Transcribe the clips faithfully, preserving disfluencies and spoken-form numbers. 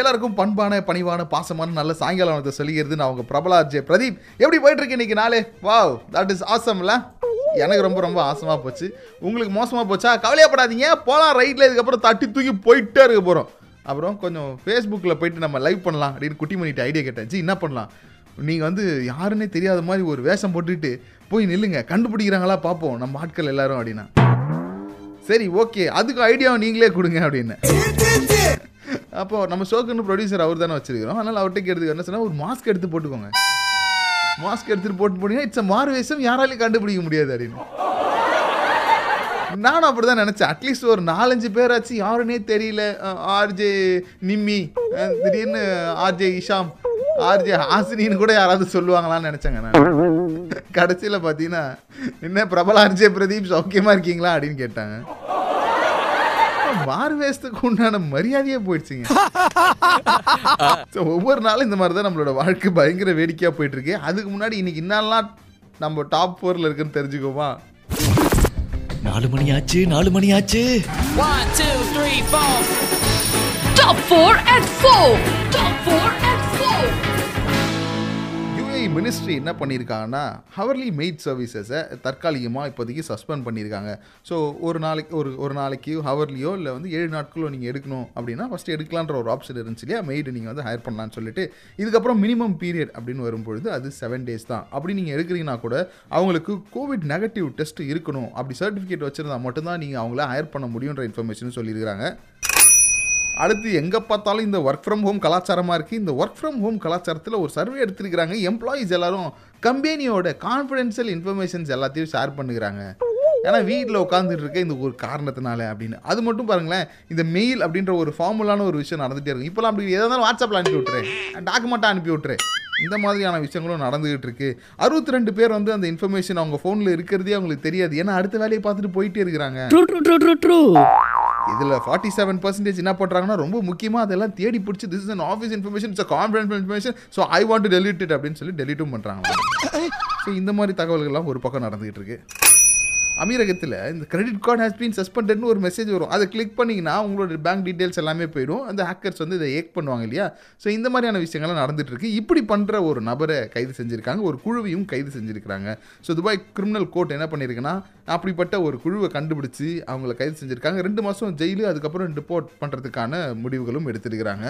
எல்லாருக்கும் பண்பான பணிவான பாசமான நல்ல சாயங்காலம் சொல்லிக்கிறது அவங்க பிரபல ஆர்ஜே பிரதீப். எப்படி போயிட்டு இருக்கு இன்னைக்கு நாளே? வாவ், தட் இஸ் ஆசம்ல. எனக்கு ரொம்ப ரொம்ப ஆசமாக போச்சு. உங்களுக்கு மோசமாக போச்சா? கவலையப்படாதீங்க, போகலாம் ரைட்டில். இதுக்கப்புறம் தட்டி தூக்கி போயிட்டே இருக்க போகிறோம். அப்புறம் கொஞ்சம் ஃபேஸ்புக்கில் போயிட்டு நம்ம லைவ் பண்ணலாம் அப்படின்னு குட்டிமணிகிட்ட ஐடியா கேட்டாச்சு. என்ன பண்ணலாம்? நீங்கள் வந்து யாருன்னே தெரியாத மாதிரி ஒரு வேஷம் போட்டுட்டு போய் நில்லுங்க, கண்டுபிடிக்கிறாங்களா பார்ப்போம் நம்ம ஆட்கள் எல்லாரும் அப்படின்னா. சரி, ஓகே, அதுக்கு ஐடியாவை நீங்களே கொடுங்க அப்படின்னு. அப்போது நம்ம ஷோக்குன்னு ப்ரொடியூசர் அவர் தானே வச்சுருக்கிறோம். அதனால் அவர்கிட்ட கேட்டதுக்கு என்ன சொன்னால், ஒரு மாஸ்க் எடுத்து போட்டுக்கோங்க. மாஸ்க் எடுத்துட்டு போட்டு போனீங்கன்னா இட்ஸ் மார்வேஷம், யாராலையும் கண்டுபிடிக்க முடியாது அப்படின்னு. நானும் அப்படிதான் நினைச்சேன். அட்லீஸ்ட் ஒரு நாலஞ்சு பேராச்சு யாருன்னே தெரியல. ஆர்ஜே நிம்மி, திடீர்னு ஆர்ஜே இஷாம், ஆர்ஜே ஹாசினின்னு கூட யாராவது சொல்லுவாங்களான்னு நினைச்சேங்க நான். கடைசியில பாத்தீங்கன்னா, என்ன பிரபல ஆர்ஜே பிரதீப் சௌக்கியமா இருக்கீங்களா அப்படின்னு கேட்டாங்க. மார்வேஷத்துக்கு உண்டான மரியாதையே போயிடுச்சுங்க. ஒவ்வொரு நாளும் இந்த மாதிரி தான் நம்மளோட வாழ்க்கை பயங்கர வேடிக்கையாக போயிட்டு இருக்கு. அதுக்கு முன்னாடி இன்னைக்கு என்னெல்லாம் நம்ம டாப் ஃபோர்ல இருக்குன்னு தெரிஞ்சுக்கோமா? நாலு மணி ஆச்சு, நாலு மணி ஆச்சு. மினிஸ்ட்ரி என்ன பண்ணியிருக்காங்கன்னா, ஹவர்லி மெய்ட் சர்வீசஸை தற்காலிகமாக இப்போதைக்கு சஸ்பெண்ட் பண்ணியிருக்காங்க. ஸோ ஒரு நாளைக்கு ஒரு ஒரு நாளைக்கு ஹவர்லியோ இல்லை வந்து ஏழு நாட்களோ நீங்கள் எடுக்கணும் அப்படின்னா ஃபஸ்ட்டு எடுக்கலான்ற ஒரு ஆப்ஷன் இருந்துச்சு இல்லையா, மெய்டு நீங்கள் வந்து ஹையர் பண்ணலான்னு சொல்லிட்டு. இதுக்கப்புறம் மினிமம் பீரியட் அப்படின்னு வரும்பொழுது அது செவன் டேஸ் தான். அப்படி நீங்கள் எடுக்கிறீங்கன்னா கூட அவங்களுக்கு கோவிட் நெகட்டிவ் டெஸ்ட் இருக்கணும். அப்படி சர்டிஃபிகேட் வச்சுருந்தா மட்டும்தான் நீங்கள் அவங்கள ஹையர் பண்ண முடியுன்ற இன்ஃபர்மேஷன் சொல்லியிருக்கிறாங்க. அடுத்து எங்கே பார்த்தாலும் இந்த ஒர்க் ஃப்ரம் ஹோம் கலாச்சாரமாக இருக்குது. இந்த ஒர்க் ஃப்ரம் ஹோம் கலாச்சாரத்தில் ஒரு சர்வே எடுத்துருக்கிறாங்க. எம்ப்ளாயீஸ் எல்லாரும் கம்பெனியோட கான்ஃபிடென்ஷியல் இன்ஃபர்மேஷன்ஸ் எல்லாத்தையும் ஷேர் பண்ணுறாங்க. ஏன்னா வீட்டில் உட்காந்துட்டு இருக்க இந்த ஒரு காரணத்தினால அப்படின்னு. அது மட்டும் பாருங்களேன், இந்த மெயில் அப்படின்ற ஒரு ஃபார்முலான ஒரு விஷயம் நடந்துகிட்டே இருக்கும். இப்போலாம் அப்படி எதாக இருந்தாலும் வாட்ஸ்அப்பில் அனுப்பி விட்டுறேன், டாக்குமெண்ட்டாக அனுப்பி விட்டுறேன். இந்த மாதிரியான விஷயங்களும் நடந்துகிட்டு இருக்கு. அறுபத்தி ரெண்டு பேர் வந்து அந்த இன்ஃபர்மேஷன் அவங்க ஃபோனில் இருக்கிறதே அவங்களுக்கு தெரியாது. ஏன்னா அடுத்த வேலையை பார்த்துட்டு போயிட்டே இருக்கிறாங்க. இதில் ஃபார்ட்டி செவன் பர்சன்டேஜ் என்ன பண்ணுறாங்கன்னா, ரொம்ப முக்கியமாக அதெல்லாம் தேடி பிடிச்சி this is an office information, it's a confidential information, so I want to delete it அப்படின்னு சொல்லி டெலிட்டும் பண்ணுறாங்க. ஸோ இந்த மாதிரி தகவல்கள்லாம் ஒரு பக்கம் நடந்துகிட்டு இருக்கு. அமீரகத்தில் இந்த கிரெடிட் கார்டு ஹேஸ் பீன் சஸ்பெண்டட்னு ஒரு மெசேஜ் வரும். அதை கிளிக் பண்ணிங்கன்னா உங்களோட பேங்க் டீட்டெயில்ஸ் எல்லாமே போயிடும். அந்த ஹேக்கர்ஸ் வந்து இதை ஹேக் பண்ணுவாங்க இல்லையா. ஸோ இந்த மாதிரியான விஷயங்கள்லாம் நடந்துகிட்ருக்கு. இப்படி பண்ணுற ஒரு நபரை கைது செஞ்சுருக்காங்க, ஒரு குழுவையும் கைது செஞ்சுருக்காங்க. ஸோ துபாய் கிரிமினல் கோர்ட் என்ன பண்ணியிருக்குன்னா, அப்படிப்பட்ட ஒரு குழுவை கண்டுபிடிச்சி அவங்கள கைது செஞ்சுருக்காங்க. ரெண்டு மாதம் ஜெயிலு, அதுக்கப்புறம் ரிப்போர்ட் பண்ணுறதுக்கான முடிவுகளும் எடுத்துருக்கிறாங்க.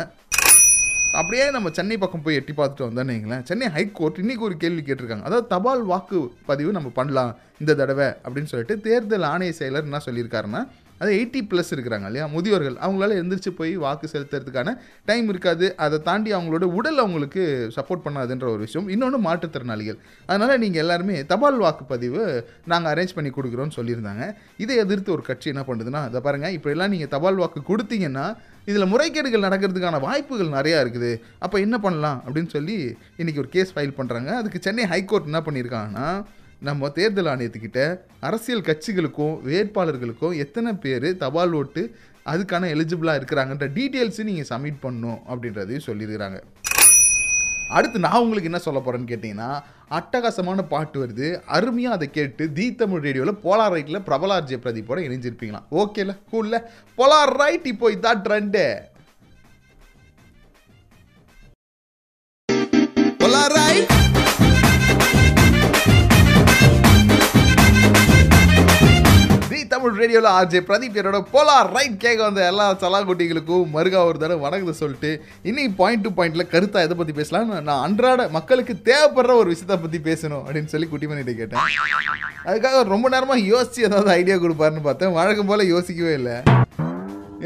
அப்படியே நம்ம சென்னை பக்கம் போய் எட்டி பார்த்துட்டு வந்தோன்னு வைங்களேன், சென்னை ஹை கோர்ட் இன்றைக்கி ஒரு கேள்வி கேட்டிருக்காங்க. அதாவது தபால் வாக்கு பதிவு நம்ம பண்ணலாம் இந்த தடவை அப்படின்னு சொல்லிட்டு தேர்தல் ஆணைய செயலர் என்ன சொல்லியிருக்காருன்னா, அது எயிட்டி ப்ளஸ் இருக்கிறாங்க இல்லையா முதியோர்கள், அவங்களால எந்திரிச்சு போய் வாக்கு செலுத்துறதுக்கான டைம் இருக்காது. அதை தாண்டி அவங்களோட உடல் அவங்களுக்கு சப்போர்ட் பண்ணாதுன்ற ஒரு விஷயம். இன்னொன்று மாற்றுத்திறனாளிகள். அதனால் நீங்கள் எல்லாருமே தபால் வாக்குப்பதிவு நாங்கள் அரேஞ்ச் பண்ணி கொடுக்குறோன்னு சொல்லியிருந்தாங்க. இதை எதிர்த்து ஒரு கட்சி என்ன பண்ணுதுன்னா, அதை பாருங்கள், இப்படிலாம் நீங்கள் தபால் வாக்கு கொடுத்தீங்கன்னா இதில் முறைகேடுகள் நடக்கிறதுக்கான வாய்ப்புகள் நிறையா இருக்குது, அப்போ என்ன பண்ணலாம் அப்படின்னு சொல்லி இன்றைக்கி ஒரு கேஸ் ஃபைல் பண்ணுறாங்க. அதுக்கு சென்னை ஹைகோர்ட் என்ன பண்ணியிருக்காங்கன்னா, நம்ம தேர்தல் ஆணையத்துக்கிட்ட அரசியல் கட்சிகளுக்கும் வேட்பாளர்களுக்கும் எத்தனை பேர் தபால் ஓட்டு அதுக்கான எலிஜிபிளாக இருக்கிறாங்கன்ற டீட்டெயில்ஸு நீங்கள் சப்மிட் பண்ணணும் அப்படின்றதையும் சொல்லியிருக்கிறாங்க. அடுத்து நான் உங்களுக்கு என்ன சொல்ல போகிறேன்னு கேட்டிங்கன்னா, அட்டகாசமான பாட்டு வருது, அருமையாக அதை கேட்டு தி தமிழ் ரேடியோவில் போலார் ரைட்டில் பிரபல ஆர்ஜே பிரதீப்போட இணைஞ்சிருப்பீங்களா? ஓகேல, கூல்ல. போலார் ரைட் இப்போ இதான் ட்ரெண்டு. போலார் ரைட் தமிழ் ரேடியோவில் ஆர்ஜே பிரதீப் என்னோட போலார் ரைட் கேட்க வந்த எல்லா சலாங்குட்டிகளுக்கும் மருகா ஒரு தடவை வணக்கத்தை சொல்லிட்டு இன்னைக்கு பாயிண்ட் டு பாயிண்டில் கருத்தாக எதை பற்றி பேசலாம், நான் அன்றாட மக்களுக்கு தேவைப்படுற ஒரு விஷயத்தை பற்றி பேசணும் அப்படின்னு சொல்லி குட்டிமணிகிட்ட கேட்டேன். அதுக்காக ரொம்ப நேரமாக யோசிச்சு ஏதாவது ஐடியா கொடுப்பாருன்னு பார்த்தேன். வழக்கம் போல் யோசிக்கவே இல்லை.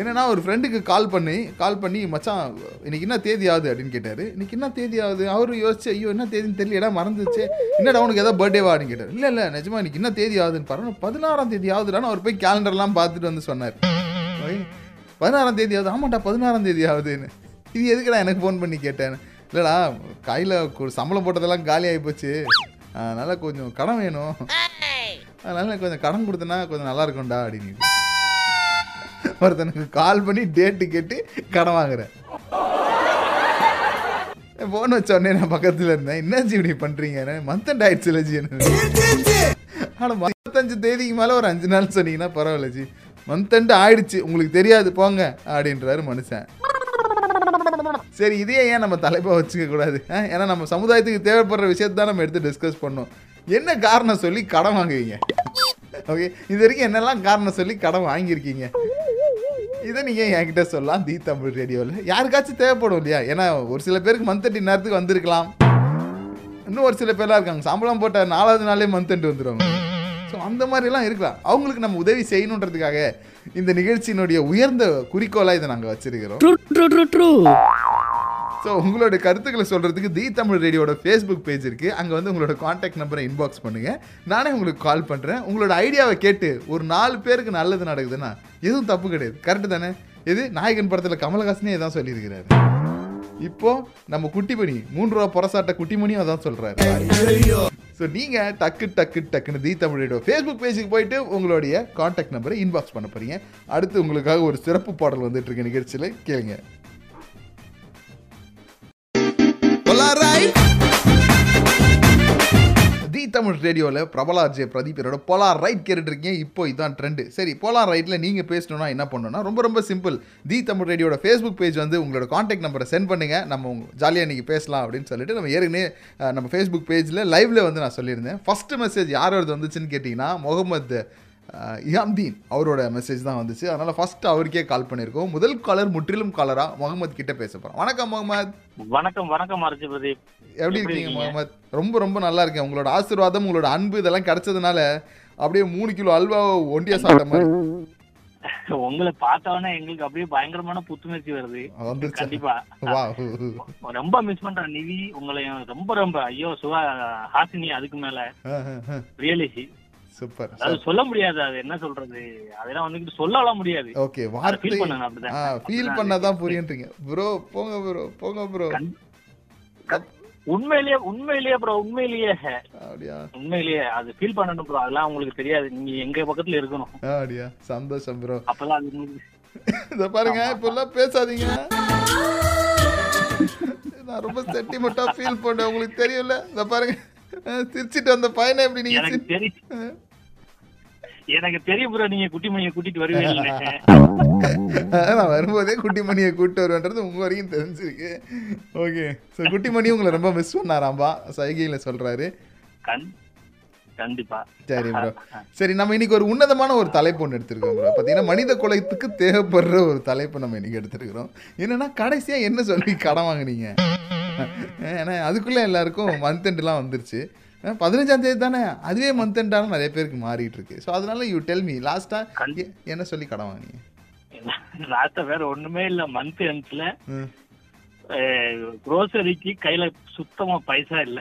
என்னென்னா ஒரு ஃப்ரெண்டுக்கு கால் பண்ணி கால் பண்ணி மச்சான் இன்றைக்கி என்ன தேதி ஆகுது அப்படின்னு கேட்டார். இன்றைக்கி என்ன தேதி ஆகுது? அவரும் யோசிச்சு, ஐயோ என்ன தேதின்னு தெரியல, இடம் மறந்துச்சு, என்னடா உனக்கு எதாவது பர்த்டேவா அப்படின்னு கேட்டார். இல்லை இல்லை நிஜமாக இன்றைக்கி என்ன தேதி ஆகுதுன்னு பாருங்கள், பதினாறாம் தேதி ஆகுதுடான்னு அவர் போய் கேலண்டர்லாம் பார்த்துட்டு வந்து சொன்னார். பதினாறாம் தேதி ஆகுது? ஆமாட்டா பதினாறாம் தேதி ஆகுதுன்னு. இது எதுக்குடா எனக்கு ஃபோன் பண்ணி கேட்டேன். இல்லைடா கையில் சம்பளம் போட்டதெல்லாம் காலி ஆகி போச்சு, அதனால் கொஞ்சம் கடன் வேணும், அதனால் எனக்கு கொஞ்சம் கடன் கொடுத்தனா கொஞ்சம் நல்லா இருக்கும்டா அப்படின்னு. ஒருத்தனுக்கு கால் பண்ணி டேட்டு கேட்டு கடன் வாங்குறேன். போன் வச்சோடனே நான் பக்கத்தில் இருந்தேன். என்னாச்சு இப்படி பண்ணுறீங்க? மந்த் அண்ட் ஆயிடுச்சு. ஆனால் இருபத்தஞ்சு தேதிக்கு மேலே ஒரு அஞ்சு நாள் சொன்னீங்கன்னா பரவாயில்ல ஜி, மந்த் எண்டு ஆயிடுச்சு உங்களுக்கு தெரியாது போங்க அப்படின்றாரு மனுஷன். சரி, இதையே ஏன் நம்ம தலைப்பை வச்சுக்க கூடாது? ஏன்னா நம்ம சமுதாயத்துக்கு தேவைப்படுற விஷயத்தை தான் நம்ம எடுத்து டிஸ்கஸ் பண்ணோம். என்ன காரணம் சொல்லி கடன் வாங்குவீங்க? ஓகே, இது வரைக்கும் என்னெல்லாம் காரணம் சொல்லி கடன் வாங்கியிருக்கீங்க? இதை நீங்கள் என்கிட்ட சொல்லலாம் தி தமிழ் ரேடியோவில். யாருக்காச்சும் தேவைப்படும் இல்லையா? ஏன்னா ஒரு சில பேருக்கு மந்த் எண்டு நேரத்துக்கு வந்திருக்கலாம். இன்னும் ஒரு சில பேர்லாம் இருக்காங்க சம்பளம் போட்ட நாலாவது நாளே மந்த் எண்டு வந்துடுவாங்க. ஸோ அந்த மாதிரிலாம் இருக்கலாம். அவங்களுக்கு நம்ம உதவி செய்யணுன்றதுக்காக இந்த நிகழ்ச்சியினுடைய உயர்ந்த குறிக்கோளாக இதை நாங்கள் வச்சிருக்கிறோம். ஸோ உங்களோட கருத்துக்களை சொல்கிறதுக்கு தி தமிழ் ரேடியோட ஃபேஸ்புக் பேஜ் இருக்குது. அங்கே வந்து உங்களோட காண்டாக்ட் நம்பரை இன்பாக்ஸ் பண்ணுங்கள். நானே உங்களுக்கு கால் பண்ணுறேன். உங்களோட ஐடியாவை கேட்டு ஒரு நாலு பேருக்கு நல்லது நடக்குதுன்னா எதுவும் தப்பு கிடையாது. கரெக்டு தானே? இது நாயகன் படத்தில் கமல்ஹாசனே தான் சொல்லியிருக்கிறாரு. இப்போது நம்ம குட்டிமணி, மூன்று ரூபா புறசாட்ட குட்டிமணியும் அதான் சொல்கிறாரு. ஸோ நீங்கள் டக்கு டக்கு டக்குன்னு தி தமிழ் ரேடியோ ஃபேஸ்புக் பேஜுக்கு போயிட்டு உங்களுடைய காண்டாக்ட் நம்பரை இன்பாக்ஸ் பண்ண போகிறீங்க. அடுத்து உங்களுக்காக ஒரு சிறப்பு பாடல் வந்துட்டு இருக்க நிகழ்ச்சியில் கேளுங்க. தி தமிழ் ரேடியோவில் பிரபல ஆர்ஜே பிரதீபரோட போலார் ரைட் கேட்டுட்டு இருக்கீங்க. இப்போ இதான் ட்ரெண்டு. சரி, போலார் ரைட்டில் நீங்கள் பேசணுன்னா என்ன பண்ணணும்னா ரொம்ப ரொம்ப சிம்பிள். தி தமிழ் ரேடியோட ஃபேஸ்புக் பேஜ் வந்து உங்களோட காண்டாக்ட் நம்பரை சென்ட் பண்ணுங்கள். நம்ம ஜாலியாக இன்றைக்கி பேசலாம் அப்படின்னு சொல்லிட்டு நம்ம ஏற்கனவே நம்ம ஃபேஸ்புக் பேஜில் லைவ்ல வந்து நான் சொல்லியிருந்தேன். ஃபஸ்ட்டு மெசேஜ் யாரோடது வந்துச்சுன்னு கேட்டிங்கன்னா முகமது அஹம்தீன் அவரோட மெசேஜ் தான் வந்துச்சு. அதனால் ஃபஸ்ட்டு அவருக்கே கால் பண்ணியிருக்கோம். முதல் காலர் முற்றிலும் காலராக முகமது கிட்டே பேச போகிறோம். வணக்கம் முகமது. வணக்கம் வணக்கம் ஆர்ஜே பிரதீப், எப்படி இருக்கீங்க முகமது? ரொம்ப ரொம்ப நல்லா இருக்கேன். உங்களோட ஆசீர்வாதம், உங்களோட அன்பு இதெல்லாம் கிடைச்சதுனால அப்படியே மூணு கிலோ அல்வா ஒண்டியா சாப்பிட்ட மாதிரி. உங்களை பார்த்தவன எங்களுக்கு அப்படியே பயங்கரமான புத்துணர்ச்சி வருது. கண்டிப்பா ரொம்ப மிஸ் பண்றேன் நிதி உங்களை. ரொம்ப ரொம்ப ஐயோ சுவா ஹாசினி அதுக்கு மேல ரியலிசி சூப்பர். அது சொல்ல முடியாது, அது என்ன சொல்றது, அதெல்லாம் வந்து சொல்லல முடியாது. ஓகே, வார்த்தை ஃபீல் பண்ணணும். அப்படிதான் ஃபீல் பண்ணா தான் புரியுன்றீங்க bro. போங்க bro, போங்க bro. உண்மையிலேயே உண்மையிலேயே bro, உண்மையிலேயே அப்படியே உண்மையிலேயே அது ஃபீல் பண்ணணும் bro. அதெல்லாம் உங்களுக்கு தெரியாது, நீங்க எங்க பக்கத்துல இருக்கணும். அப்படியே சந்தோஷம் bro. அப்பலாம் அது இத பாருங்க, இப்பலாம் பேசாதீங்க. நான் ரொம்ப சென்டிமென்ட்டா ஃபீல் பண்ணேன், உங்களுக்கு தெரியல. இத பாருங்க, சிரிச்சிட்டு வந்த பையனை எப்படி நீங்க? எனக்கு தெரியும், எனக்கு தெரியும் bro. நீங்க குட்டிமணியை கூட்டிட்டு வருவீங்க. நான் வரும்போதே குட்டிமணியை கூட்டிட்டு வருவேன்றது உங்க வரைக்கும் தெரிஞ்சிருக்கு. ஓகே, சோ குட்டிமணி உங்களை ரொம்ப மிஸ் பண்ணாராம்பா, சைகையில சொல்றாரு. கண்டிப்பா சரி bro. சரி, நம்ம இன்னைக்கு ஒரு உன்னதமான ஒரு தலைப்பு ஒன்று எடுத்திருக்கோம் bro. பார்த்தீங்கன்னா மனித குலத்துக்கு தேவைப்படுற ஒரு தலைப்பு நம்ம இன்னைக்கு எடுத்திருக்கிறோம். என்னன்னா, கடைசியா என்ன சொல்லி கடன் வாங்குனீங்க? ஏன்னா அதுக்குள்ளே எல்லாருக்கும் மந்த் எண்டுலாம் வந்துருச்சு. பதினஞ்சாம் தேதி தானே அதுவே மந்த் எண்டான நிறைய பேருக்கு மாறிட்டு இருக்கு. ஸோ அதனால யூ டெல் மீ லாஸ்டா என்ன சொல்லி கடன் வாங்கினீங்க? லாஸ்டா வேற ஒண்ணுமே இல்ல, மந்த் எண்ட்ல க்ரோசரிக்கு கையில சுத்தமா பைசா இல்ல.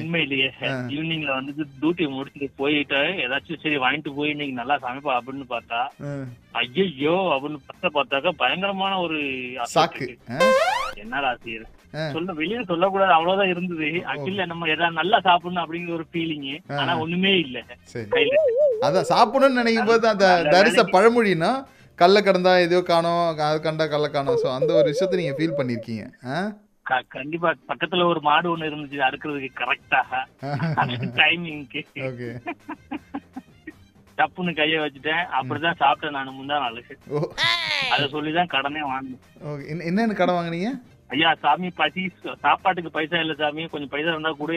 உண்மையிலேயே ஈவினிங்ல வந்து டியூட்டி முடிச்சுட்டு போயிட்டு ஏதாச்சும் சரி வாங்கிட்டு போய் இன்னைக்கு நல்லா சமைப்பா அப்படின்னு பார்த்தா ஐயோ அப்படின்னு பார்த்தா பார்த்தாக்கா பயங்கரமான ஒரு சாக்கு. என்ன ராசி சொல்ல வெளியே சொல்லக்கூடாது, அவ்வளவுதான் இருந்தது. ஆக்சுவலி நம்ம ஏதாவது நல்லா சாப்பிடணும் அப்படிங்கிற ஒரு ஃபீலிங், ஆனா ஒண்ணுமே இல்ல கையில. அதான் சாப்பிடணும்னு நினைக்கும் போது அந்த தரிச பழமொழினா கல்ல கடந்தா எதோ காணும், அது கண்டா கல்ல காணும். ஸோ அந்த ஒரு விஷயத்த நீங்க ஃபீல் பண்ணிருக்கீங்க. கண்டிப்பா பக்கத்துல ஒரு மாடு ஒண்ணு இருந்துச்சு, அறுக்கிறதுக்கு கரெக்டாக டைமிங்க்கு டப்புன்னு கைய வச்சுட்டேன். அப்படிதான் சாப்பிட்டேன் நான் முந்தா நாள். அதை சொல்லிதான் கடனே வாங்கினேன். என்னன்னு கடன் வாங்கினீங்க? ஐயா சாமி, பசி சாப்பாட்டுக்கு பைசா இல்ல சாமி, கொஞ்சம் பைசா இருந்தா கூட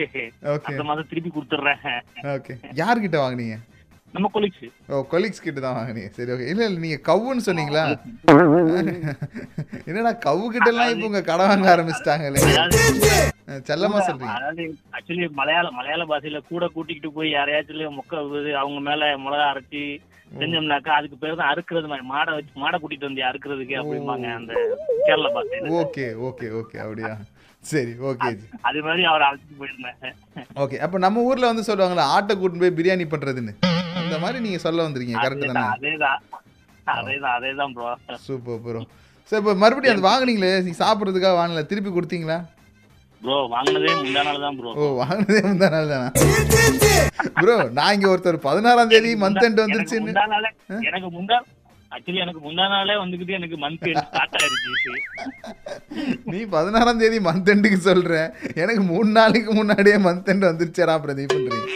அந்த மாதம் திருப்பி கொடுத்துடுறேன். யாருக்கிட்ட வாங்கினீங்க? நம்ம கொலீக்ஸ். ஓ, கொலீக்ஸ் கிட்ட தான் வாங்கினீங்க. சரி, ஓகே. இல்ல இல்ல, நீங்க கவுன்னு சொன்னீங்களா? என்னடா கவு கிட்ட எல்லாம் இப்ப உங்க கடன் வாங்க ஆரம்பிச்சிட்டாங்களே, செல்லமா சொல்றீங்க. அதாவது ஆக்சுவலி மலையாள மலையாள பாஷையில கூட கூட்டிக்கிட்டு போய் யாரையாச்சும் மொக்க அவங்க மேல மிளகா அரைச்சி செஞ்சோம்னாக்கா அதுக்கு பேர் தான் அறுக்கிறது. மாடை வச்சு மாடை கூட்டிட்டு வந்து அறுக்கிறதுக்கு அப்படிம்பாங்க அந்த கேரள பாஷையில. ஓகே ஓகே ஓகே, அப்படியா? சரி, ஓகே. அது மாதிரி அவர் அழைச்சிட்டு போயிருந்தேன். ஓகே, அப்ப நம்ம ஊர்ல வந்து சொல்லுவாங்களா ஆட்டை கூட்டிட்டு போய் பிரியாணி பண்றதுன்னு, அந்த மாதிரி நீங்க சொல்ல வந்துருக்கீங்க. கரெக்ட் தானே? அதேதான் அதேதான் அதேதான் ப்ரோ. Super bro. சரி, இப்போ மறுபடியும் அது வாங்குனீங்களே, நீங்க சாப்பிட்றதுக்காக வாங்கல, திருப்பி கொடுத்தீங்களா? ப்ரோ, வாங்குனதே முந்தா நாள் தான் ப்ரோ. ஓ, வாங்குனதே முந்தா நாள் தானா ப்ரோ? நான் இங்க ஒருத்தர் பதினாறாம் தேதி மந்த் எண்ட் வந்துருச்சு, முந்தா நாள் எனக்கு முந்தா ஆக்சுவலி எனக்கு முந்தா நாளே வந்துக்கிட்டு எனக்கு மந்த் எண்ட் ஸ்டார்ட் ஆயிடுச்சு. நீ பதினாறாம் தேதி மந்த் எண்டுக்கு சொல்ற, எனக்கு மூணு நாளைக்கு முன்னாடியே மந்த் எண்ட் வந்துருச்சேடா பிரதீப் பண்றீங்க.